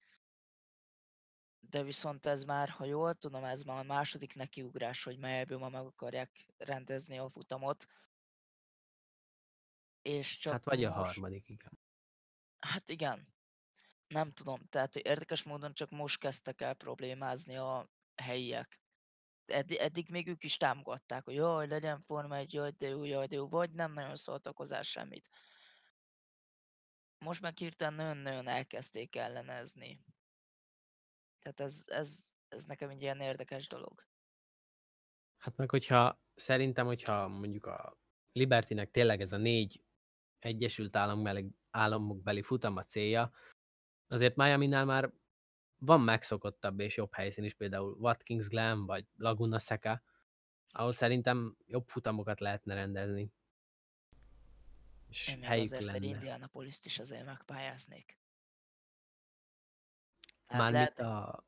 de viszont ez már, ha jól tudom, ez már a második nekiugrás, hogy Miamiből ma meg akarják rendezni a futamot. És csak hát vagy most... a harmadik, igen. Hát igen, nem tudom, tehát érdekes módon csak most kezdtek el problémázni a helyiek. Eddig még ők is támogatták, hogy jaj, legyen Forma 1, jaj, de jó, vagy nem nagyon szóltak hozzá semmit. Most meg hirtelen nagyon-nagyon elkezdték ellenezni. Tehát ez nekem egy ilyen érdekes dolog. Hát meg hogyha mondjuk a Libertynek tényleg ez a 4 Egyesült Államokbeli futam a célja, azért Miaminál már van megszokottabb és jobb helyszín is, például Watkins Glen vagy Laguna Seca, ahol szerintem jobb futamokat lehetne rendezni. És én még azért egy Indianapolis-t is azért megpályáznék. Hát mármint lehet...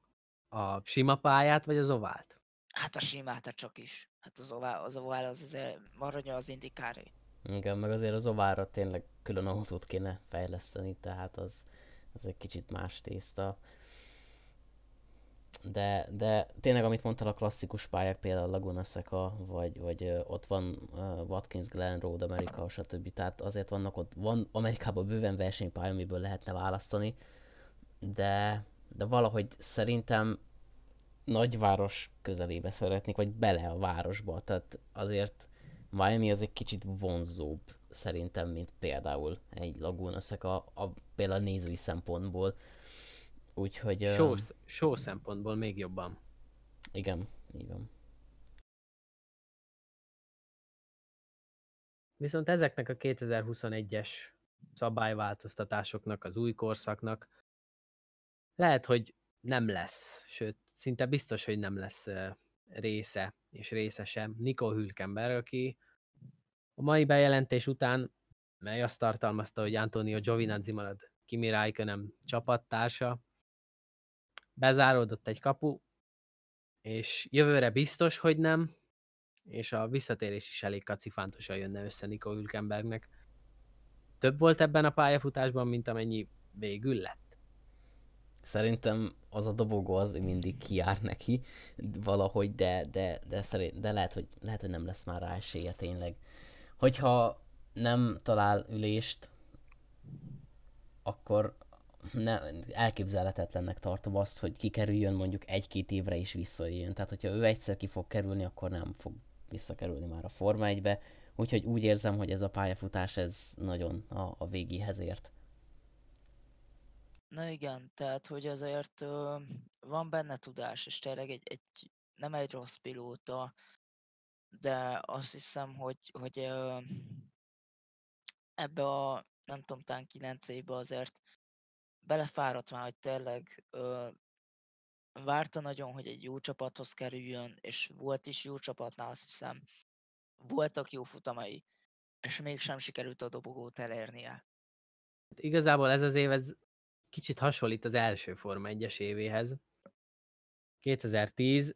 a sima pályát, vagy az ovált? Hát a simát csak is. Hát az ovál az azért maradja az indikári. Igen, meg azért az oválra tényleg külön autót kéne fejleszteni, tehát az egy kicsit más tészta. De tényleg, amit mondtál, a klasszikus pályák, például Laguna Seca, vagy ott van Watkins Glen, Road America, stb. Tehát azért vannak ott, van Amerikában bőven versenypálya, amiből lehetne választani, de valahogy szerintem nagyváros közelébe szeretnék, vagy bele a városba, tehát azért Miami az egy kicsit vonzóbb szerintem, mint például egy Laguna Seca, például a nézői szempontból. Úgyhogy... show szempontból még jobban. Igen, így van. Viszont ezeknek a 2021-es szabályváltoztatásoknak, az új korszaknak lehet, hogy nem lesz, sőt, szinte biztos, hogy nem lesz része és részese Niko Hülkenberg, aki a mai bejelentés után, mely azt tartalmazta, hogy Antonio Giovinazzi marad Kimi Räikkönen csapattársa, bezáródott egy kapu, és jövőre biztos, hogy nem, és a visszatérés is elég kacifántosan jönne össze Niko Hülkenbergnek. Több volt ebben a pályafutásban, mint amennyi végül lett. Szerintem az a dobogó az még mindig kijár neki valahogy, de lehet, hogy nem lesz már rá esélye tényleg. Hogyha nem talál ülést, akkor elképzelhetetlennek tartom azt, hogy kikerüljön mondjuk 1-2 évre is visszajöjjön. Tehát, hogyha ő egyszer ki fog kerülni, akkor nem fog visszakerülni már a Forma 1-be. Úgyhogy úgy érzem, hogy ez a pályafutás ez nagyon a végéhez ért. Na igen, tehát, hogy azért van benne tudás, és tényleg nem egy rossz pilóta, de azt hiszem, hogy ebbe a, nem tudom, talán 9 évbe azért belefáradt már, hogy tényleg várta nagyon, hogy egy jó csapathoz kerüljön, és volt is jó csapatnál, azt hiszem, voltak jó futamai, és mégsem sikerült a dobogót elérnie. Igazából ez az év, ez kicsit hasonlít az első Forma 1-es évéhez. 2010,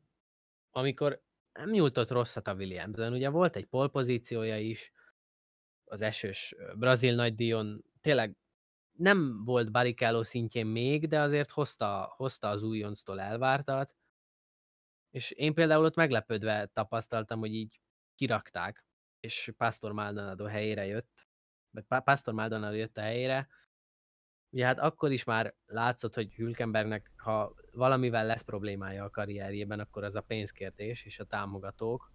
amikor nem nyújtott rosszat a Williamson, ugye volt egy polpozíciója is, az esős brazil nagydíjon, tényleg nem volt Barrichello szintjén még, de azért hozta az újonctól elvártat, és én például ott meglepődve tapasztaltam, hogy így kirakták, és Pastor Maldonado helyére jött, ugye hát akkor is már látszott, hogy Hülkenbergnek, ha valamivel lesz problémája a karrierjében, akkor az a pénzkérdés és a támogatók,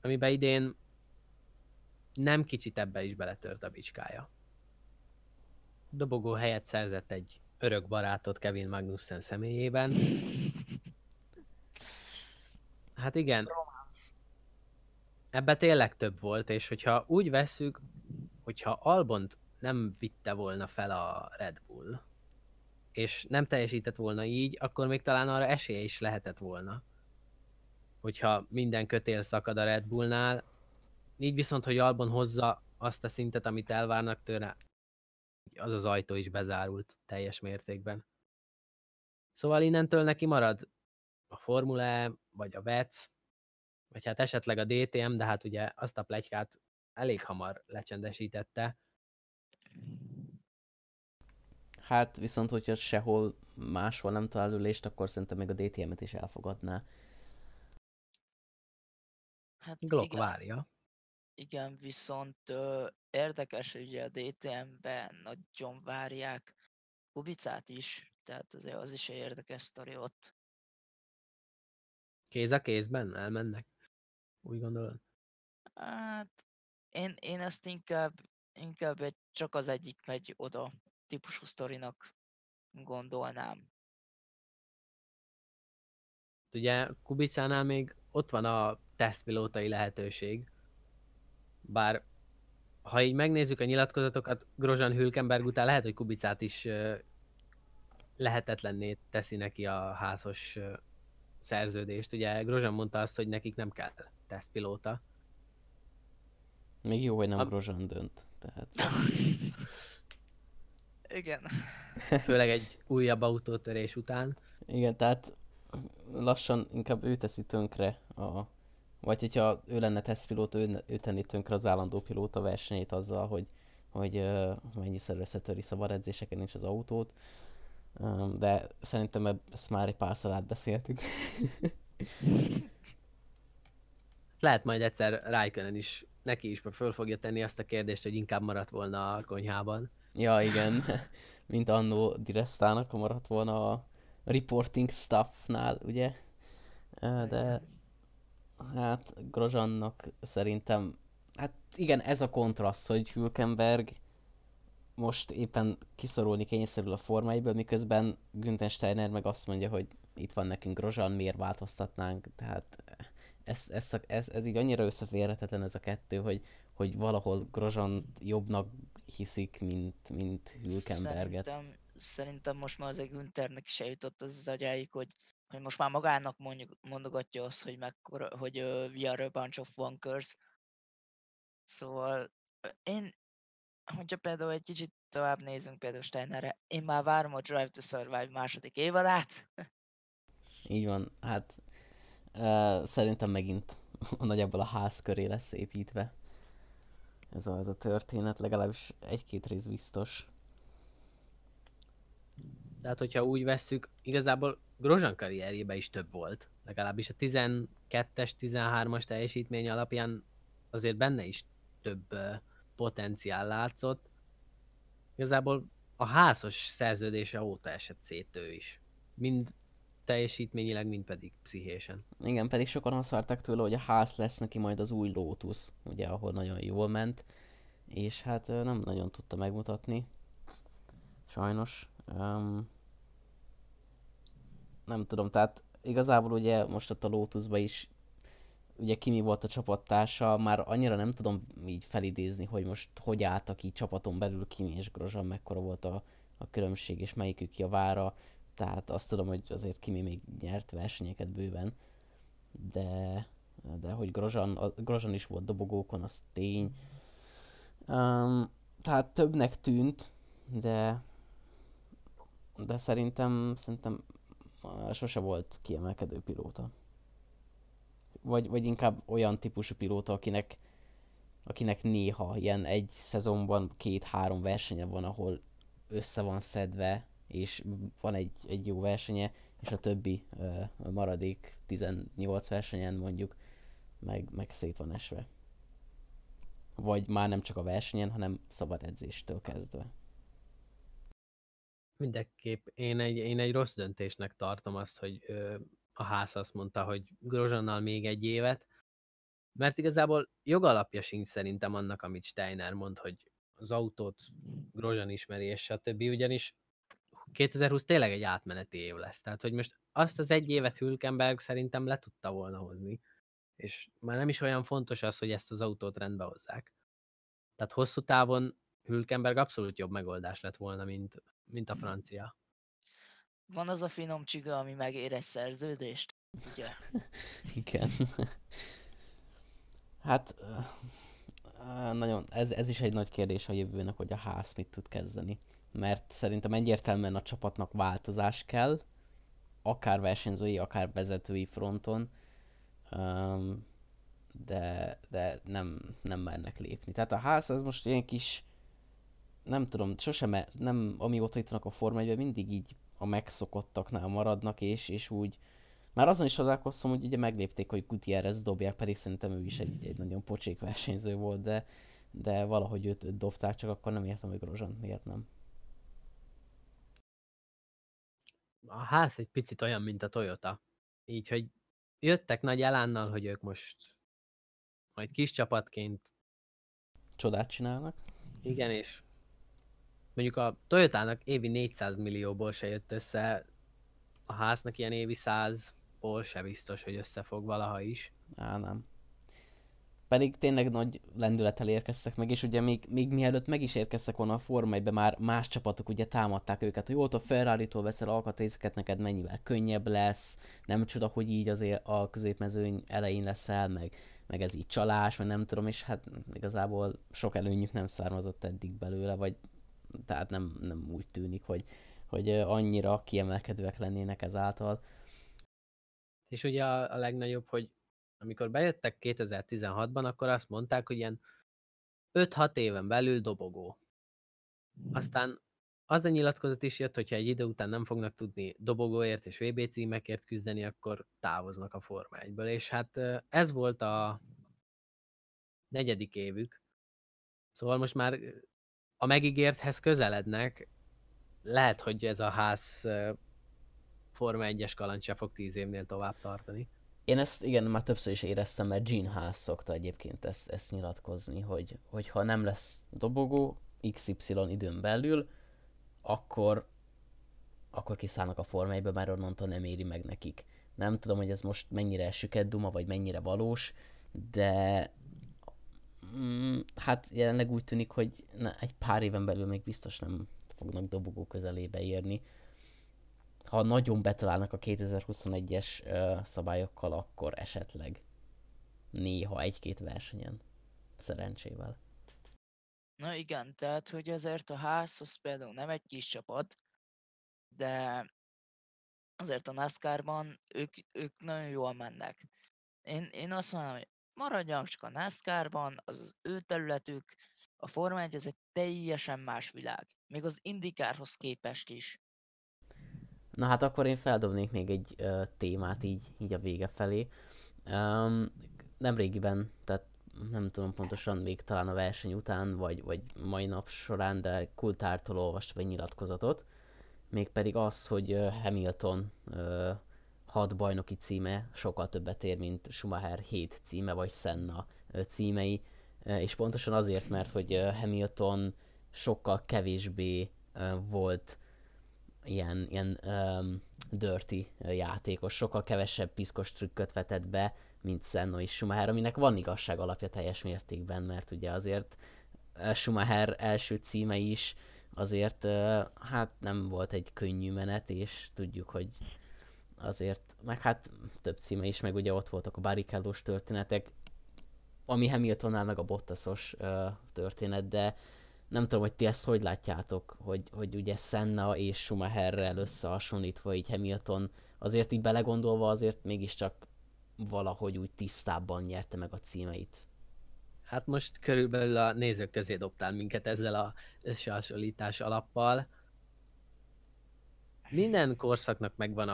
amiben idén nem kicsit ebbe is beletört a bicskája. Dobogó helyett szerzett egy örök barátot Kevin Magnussen személyében. Hát igen, ebbe tényleg több volt, és hogyha úgy vesszük, hogyha Albont nem vitte volna fel a Red Bull, és nem teljesített volna így, akkor még talán arra esélye is lehetett volna. Hogyha minden kötél szakad a Red Bullnál, így viszont, hogy Albon hozza azt a szintet, amit elvárnak tőle, az az ajtó is bezárult teljes mértékben. Szóval innentől neki marad a Formula E, vagy a WEC, vagy hát esetleg a DTM, de hát ugye azt a pletykát elég hamar lecsendesítette. Hát viszont, hogyha sehol máshol nem talál ülést, akkor szerintem még a DTM-et is elfogadná. Hát Glock várja. Igen, viszont érdekes, hogy ugye a DTM-ben nagyon várják Kubicát is, tehát azért az is egy érdekes sztori ott. Kéz a kézben elmennek, úgy gondolod? Hát én ezt inkább csak az egyik megy oda típusú sztorinak gondolnám. Ugye Kubicánál még ott van a tesztpilótai lehetőség, bár ha így megnézzük a nyilatkozatokat, Grosjean Hülkenberg után lehet, hogy Kubicát is lehetetlenné teszi neki a házas szerződést. Ugye Grosjean mondta azt, hogy nekik nem kell tesztpilóta. Még jó, hogy nem Grosjean dönt. Tehát... Igen. Főleg egy újabb autótörés után. Igen, tehát lassan inkább ő teszi tönkre a... Vagy hogyha ő lenne tesztpilóta, ő tenni tönkre az állandó pilóta versenyét azzal, hogy mennyiszer összetöri szabad edzéseken is az autót. De szerintem ezt már egy párszor átbeszéltük. Lehet majd egyszer Räikkönen is, neki is föl fogja tenni azt a kérdést, hogy inkább maradt volna a konyhában. Ja, igen. Mint annó Di Restának, ha maradt volna a reporting staffnál, ugye? De... Hát Grosjeannak szerintem, hát igen, ez a kontraszt, hogy Hülkenberg most éppen kiszorulni kényszerül a Forma 1-ből, miközben Günther Steiner meg azt mondja, hogy itt van nekünk Grosjean, miért változtatnánk, tehát ez így annyira összeférhetetlen ez a kettő, hogy valahol Grosjeant jobbnak hiszik, mint Hülkenberget. Szerintem most már azért Günthernek is eljutott az agyáig, hogy hogy most már magának mondogatja azt, hogy mekkora, hogy we are a bunch of wankers. Szóval én, hogyha például egy kicsit tovább nézünk például Steinerre, én már várom a Drive to Survive második évadát. Így van, hát szerintem megint nagyjából a ház köré lesz építve. Ez a történet, legalábbis egy-két rész biztos. De hát, hogyha úgy vesszük, igazából Grosjean karrierjében is több volt. Legalábbis a 12-es, 13-as teljesítmény alapján azért benne is több potenciál látszott. Igazából a házas szerződése óta esett szét ő is. Mind teljesítményileg, mind pedig pszichésen. Igen, pedig sokan azt várták tőle, hogy a ház lesz neki majd az új Lotus, ugye, ahol nagyon jól ment, és hát nem nagyon tudta megmutatni. Sajnos. Nem tudom, tehát igazából ugye most ott a Lotusban is ugye Kimi volt a csapattársa, már annyira nem tudom így felidézni, hogy most hogy álltak így csapaton belül Kimi és Grosjean, mekkora volt a különbség és melyikük javára. Tehát azt tudom, hogy azért Kimi még nyert versenyeket bőven, de hogy Grosjean is volt dobogókon, az tény. Tehát többnek tűnt, de szerintem sose volt kiemelkedő pilóta. Vagy inkább olyan típusú pilóta, akinek néha ilyen egy szezonban 2-3 versenye van, ahol össze van szedve, és van egy jó versenye, és a többi maradék 18 versenyen mondjuk meg szét van esve. Vagy már nem csak a versenyen, hanem szabad edzéstől kezdve. Mindenképp én egy rossz döntésnek tartom azt, hogy a ház azt mondta, hogy Grosjeannal még egy évet, mert igazából jogalapja sincs szerintem annak, amit Steiner mond, hogy az autót Grosjean ismeri, és stb. Ugyanis 2020 tényleg egy átmeneti év lesz. Tehát, hogy most azt az egy évet Hülkenberg szerintem le tudta volna hozni, és már nem is olyan fontos az, hogy ezt az autót rendbe hozzák. Tehát hosszú távon Hülkenberg abszolút jobb megoldás lett volna, mint a francia. Van az a finom csiga, ami megér egy szerződést, ugye? Igen. Hát, nagyon, ez is egy nagy kérdés a jövőnek, hogy a ház mit tud kezdeni. Mert szerintem egyértelműen a csapatnak változás kell, akár versenyzői, akár vezetői fronton, de nem mernek lépni. Tehát a ház az most ilyen kis, nem tudom, sosem, nem, amióta itt vannak a Forma 1-ben, mindig így a megszokottaknál maradnak, és úgy, már azon is csodálkoztam, hogy ugye meglépték, hogy Gutierrez dobják, pedig szerintem ő is egy nagyon pocsék versenyző volt, de valahogy őt dobták, csak akkor nem értem, hogy Grosjeant miért nem. A ház egy picit olyan, mint a Toyota. Így, hogy jöttek nagy elánnal, hogy ők most majd kis csapatként csodát csinálnak. Igen, és mondjuk a Toyotának évi 400 millióból se jött össze, a háznak ilyen évi 100-ból se biztos, hogy összefog valaha is. Á, nem. Pedig tényleg nagy lendülettel érkeztek meg, és ugye még mielőtt meg is érkeztek volna a Forma 1-be, már más csapatok ugye támadták őket, hogy ott a Ferrari-tól veszel alkatrészeket, neked mennyivel könnyebb lesz, nem csoda, hogy így azért a középmezőny elején leszel, meg ez így csalás, vagy nem tudom, és hát igazából sok előnyük nem származott eddig belőle, vagy tehát nem úgy tűnik, hogy annyira kiemelkedőek lennének ezáltal. És ugye a legnagyobb, hogy amikor bejöttek 2016-ban, akkor azt mondták, hogy ilyen 5-6 éven belül dobogó. Aztán az a nyilatkozat is jött, hogyha egy idő után nem fognak tudni dobogóért és VB címekért küzdeni, akkor távoznak a Forma 1-ből. És hát ez volt a 4. évük. Szóval most már a megígérthez közelednek. Lehet, hogy ez a ház Forma 1-es kalandja fog 10 évnél tovább tartani. Én ezt igen, már többször is éreztem, mert Gene Haas szokta egyébként ezt nyilatkozni, hogy ha nem lesz dobogó XY időn belül, akkor kiszállnak a Forma 1-ből, már onnantól nem éri meg nekik. Nem tudom, hogy ez most mennyire süket duma, vagy mennyire valós, de hát jelenleg úgy tűnik, hogy egy pár éven belül még biztos nem fognak dobogó közelébe érni. ha nagyon betalálnak a 2021-es szabályokkal, akkor esetleg néha egy-két versenyen, szerencsével. Na igen, tehát hogy azért a Haas az például nem egy kis csapat, de azért a NASCAR-ban ők nagyon jól mennek. Én azt mondom, hogy maradjanak csak a NASCAR-ban, az az ő területük, a Forma 1 ez egy teljesen más világ, még az IndyCarhoz képest is. Na hát akkor én feldobnék még egy témát így a vége felé. Nemrégiben, tehát nem tudom pontosan, még talán a verseny után, vagy mai nap során, de Coulthardtól olvastam egy nyilatkozatot. Mégpedig az, hogy Hamilton 6 bajnoki címe sokkal többet ér, mint Schumacher 7 címe, vagy Senna címei. És pontosan azért, mert hogy Hamilton sokkal kevésbé volt ilyen dirty játékos, sokkal kevesebb piszkos trükköt vetett be, mint Senna és Schumacher, aminek van igazság alapja teljes mértékben, mert ugye azért Schumacher első címe is azért hát nem volt egy könnyű menet, és tudjuk, hogy azért, meg hát több címe is, meg ugye ott voltak a barricádós történetek, ami Hamiltonnál meg a Bottasos történet, de nem tudom, hogy ti ezt hogy látjátok, hogy ugye Senna és Schumacherrel összehasonlítva így Hamilton azért így belegondolva azért mégiscsak valahogy úgy tisztábban nyerte meg a címeit. Hát most körülbelül a nézők közé dobtál minket ezzel a összehasonlítás alappal. Minden korszaknak megvan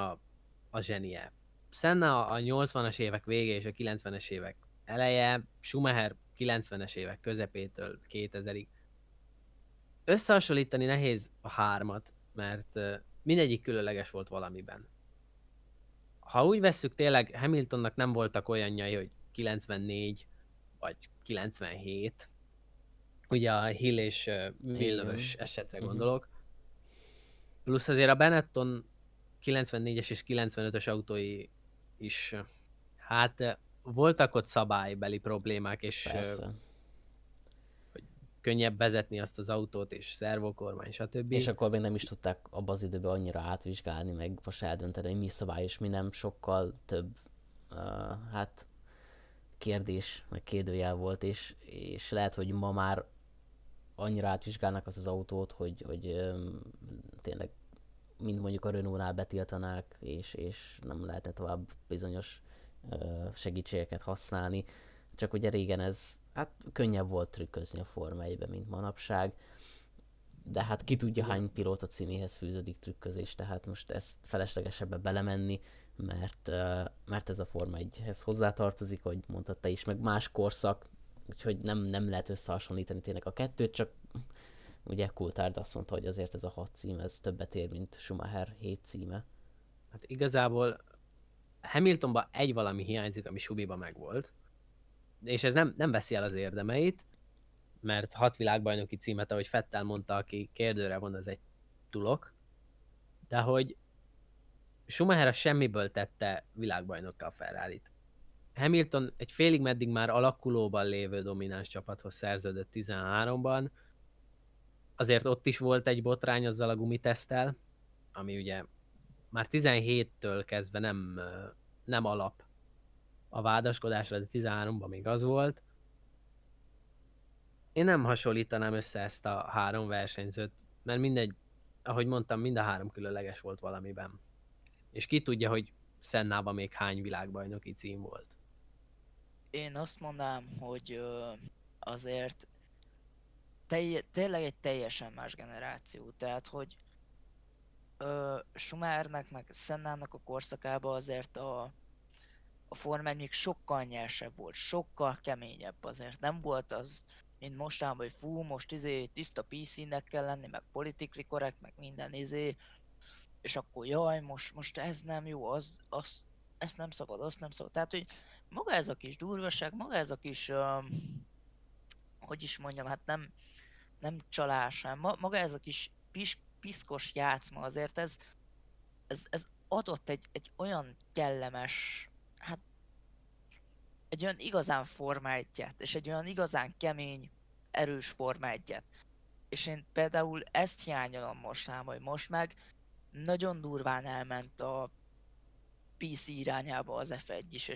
a zsenie. Senna a 80-as évek vége és a 90-es évek eleje, Schumacher 90-es évek közepétől 2000-ig. Összehasonlítani nehéz a hármat, mert mindegyik különleges volt valamiben. Ha úgy vesszük, tényleg Hamiltonnak nem voltak olyanjai, hogy 94 vagy 97, ugye a Hill és Villeneuve-ös esetre gondolok. Plusz azért a Benetton 94-es és 95-ös autói is, hát voltak ott szabálybeli problémák, és persze. Könnyebb vezetni azt az autót, és szervokormány, stb. És akkor még nem is tudták abban az időben annyira átvizsgálni, meg most eldönteni, hogy mi szabályos, mi nem, sokkal több hát kérdés, meg kérdőjel volt, és lehet, hogy ma már annyira átvizsgálnak azt az autót, hogy tényleg, mint mondjuk a Renault-nál betiltanák, és nem lehetne tovább bizonyos segítségeket használni. Csak ugye régen ez, hát könnyebb volt trükközni a Forma 1-ben, mint manapság, de hát ki tudja hány pilóta címéhez fűződik trükközés, tehát most ezt feleslegesebbe belemenni, mert ez a Forma 1-hez hozzátartozik, hogy mondtad te is, meg más korszak, úgyhogy nem lehet összehasonlítani tényleg a kettőt, csak ugye Coulthard azt mondta, hogy azért ez a 6 cím, ez többet ér, mint Schumacher 7 címe. Hát igazából Hamiltonban egy valami hiányzik, ami Schubiban megvolt, és ez nem veszi el az érdemeit, mert 6 világbajnoki címet, ahogy Vettel mondta, aki kérdőre von, az egy tulok, de hogy Schumacher a semmiből tette világbajnokká a Ferrarit. Hamilton egy félig meddig már alakulóban lévő domináns csapathoz szerződött 13-ban, azért ott is volt egy botrány azzal a gumiteszttel, ami ugye már 17-től kezdve nem alap a vádaskodásra, de 13-ban még az volt. Én nem hasonlítanám össze ezt a 3 versenyzőt, mert mindegy, ahogy mondtam, mind a 3 különleges volt valamiben. És ki tudja, hogy Sennában még hány világbajnoki cím volt. Én azt mondanám, hogy azért tényleg egy teljesen más generáció, tehát hogy Schumachernek meg Sennának a korszakában azért a Forma 1 még sokkal nyersebb volt, sokkal keményebb azért. Nem volt az, mint mostában, hogy fú, most tiszta PC-nek kell lenni, meg politically correct, meg minden és akkor jaj, most ez nem jó, ezt nem szabad, azt nem szabad. Tehát, hogy maga ez a kis durvaság, maga ez a kis, hogy is mondjam, hát nem csalás, hanem maga ez a kis piszkos játszma azért, ez adott egy olyan kellemes, hát egy olyan igazán Forma 1-et, és egy olyan igazán kemény, erős Forma 1-et. És én például ezt hiányolom most, hogy most meg nagyon durván elment a PC irányába az F1 is,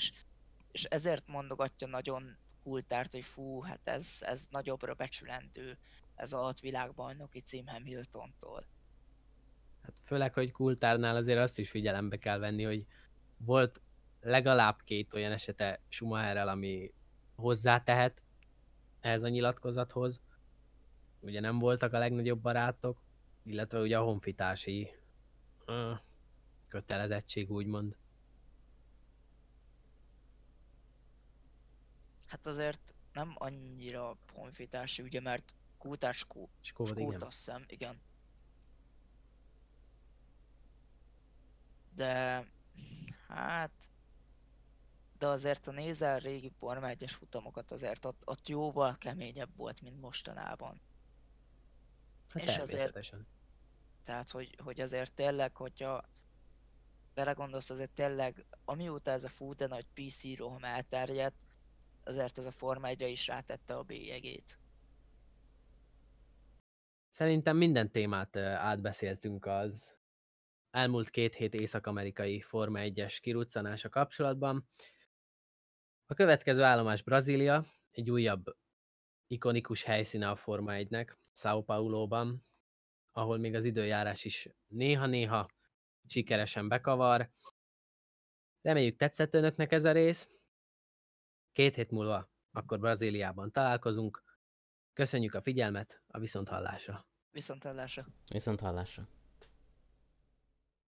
és ezért mondogatja nagyon Coulthard, hogy fú, hát ez nagyobbra becsülendő, ez a 6 világbajnoki cím Hamiltontól. Hát főleg, hogy Coulthardnál azért azt is figyelembe kell venni, hogy volt legalább két olyan esete Schumacherrel, ami hozzátehet ehhez a nyilatkozathoz. Ugye nem voltak a legnagyobb barátok, illetve ugye a honfitársi kötelezettség úgymond. Hát azért nem annyira honfitársi, ugye, mert Coulthard skót, azt hiszem, igen. De hát... De azért a nézel régi Forma 1-es futamokat azért ott jóval keményebb volt, mint mostanában. Hát és természetesen. Azért, tehát, hogy azért tényleg, hogyha belegondolsz, azért tényleg, amióta ez a fú de nagy PC roham elterjedt, azért ez a Forma 1-re is rátette a bélyegét. Szerintem minden témát átbeszéltünk az elmúlt két hét észak-amerikai Forma 1-es kiruccanása kapcsolatban. A következő állomás Brazília, egy újabb ikonikus helyszíne a Forma 1-nek, São Paulo-ban, ahol még az időjárás is néha-néha sikeresen bekavar. Reméljük tetszett önöknek ez a rész. Két hét múlva akkor Brazíliában találkozunk. Köszönjük a figyelmet, a viszonthallásra! Viszonthallásra! Viszonthallásra!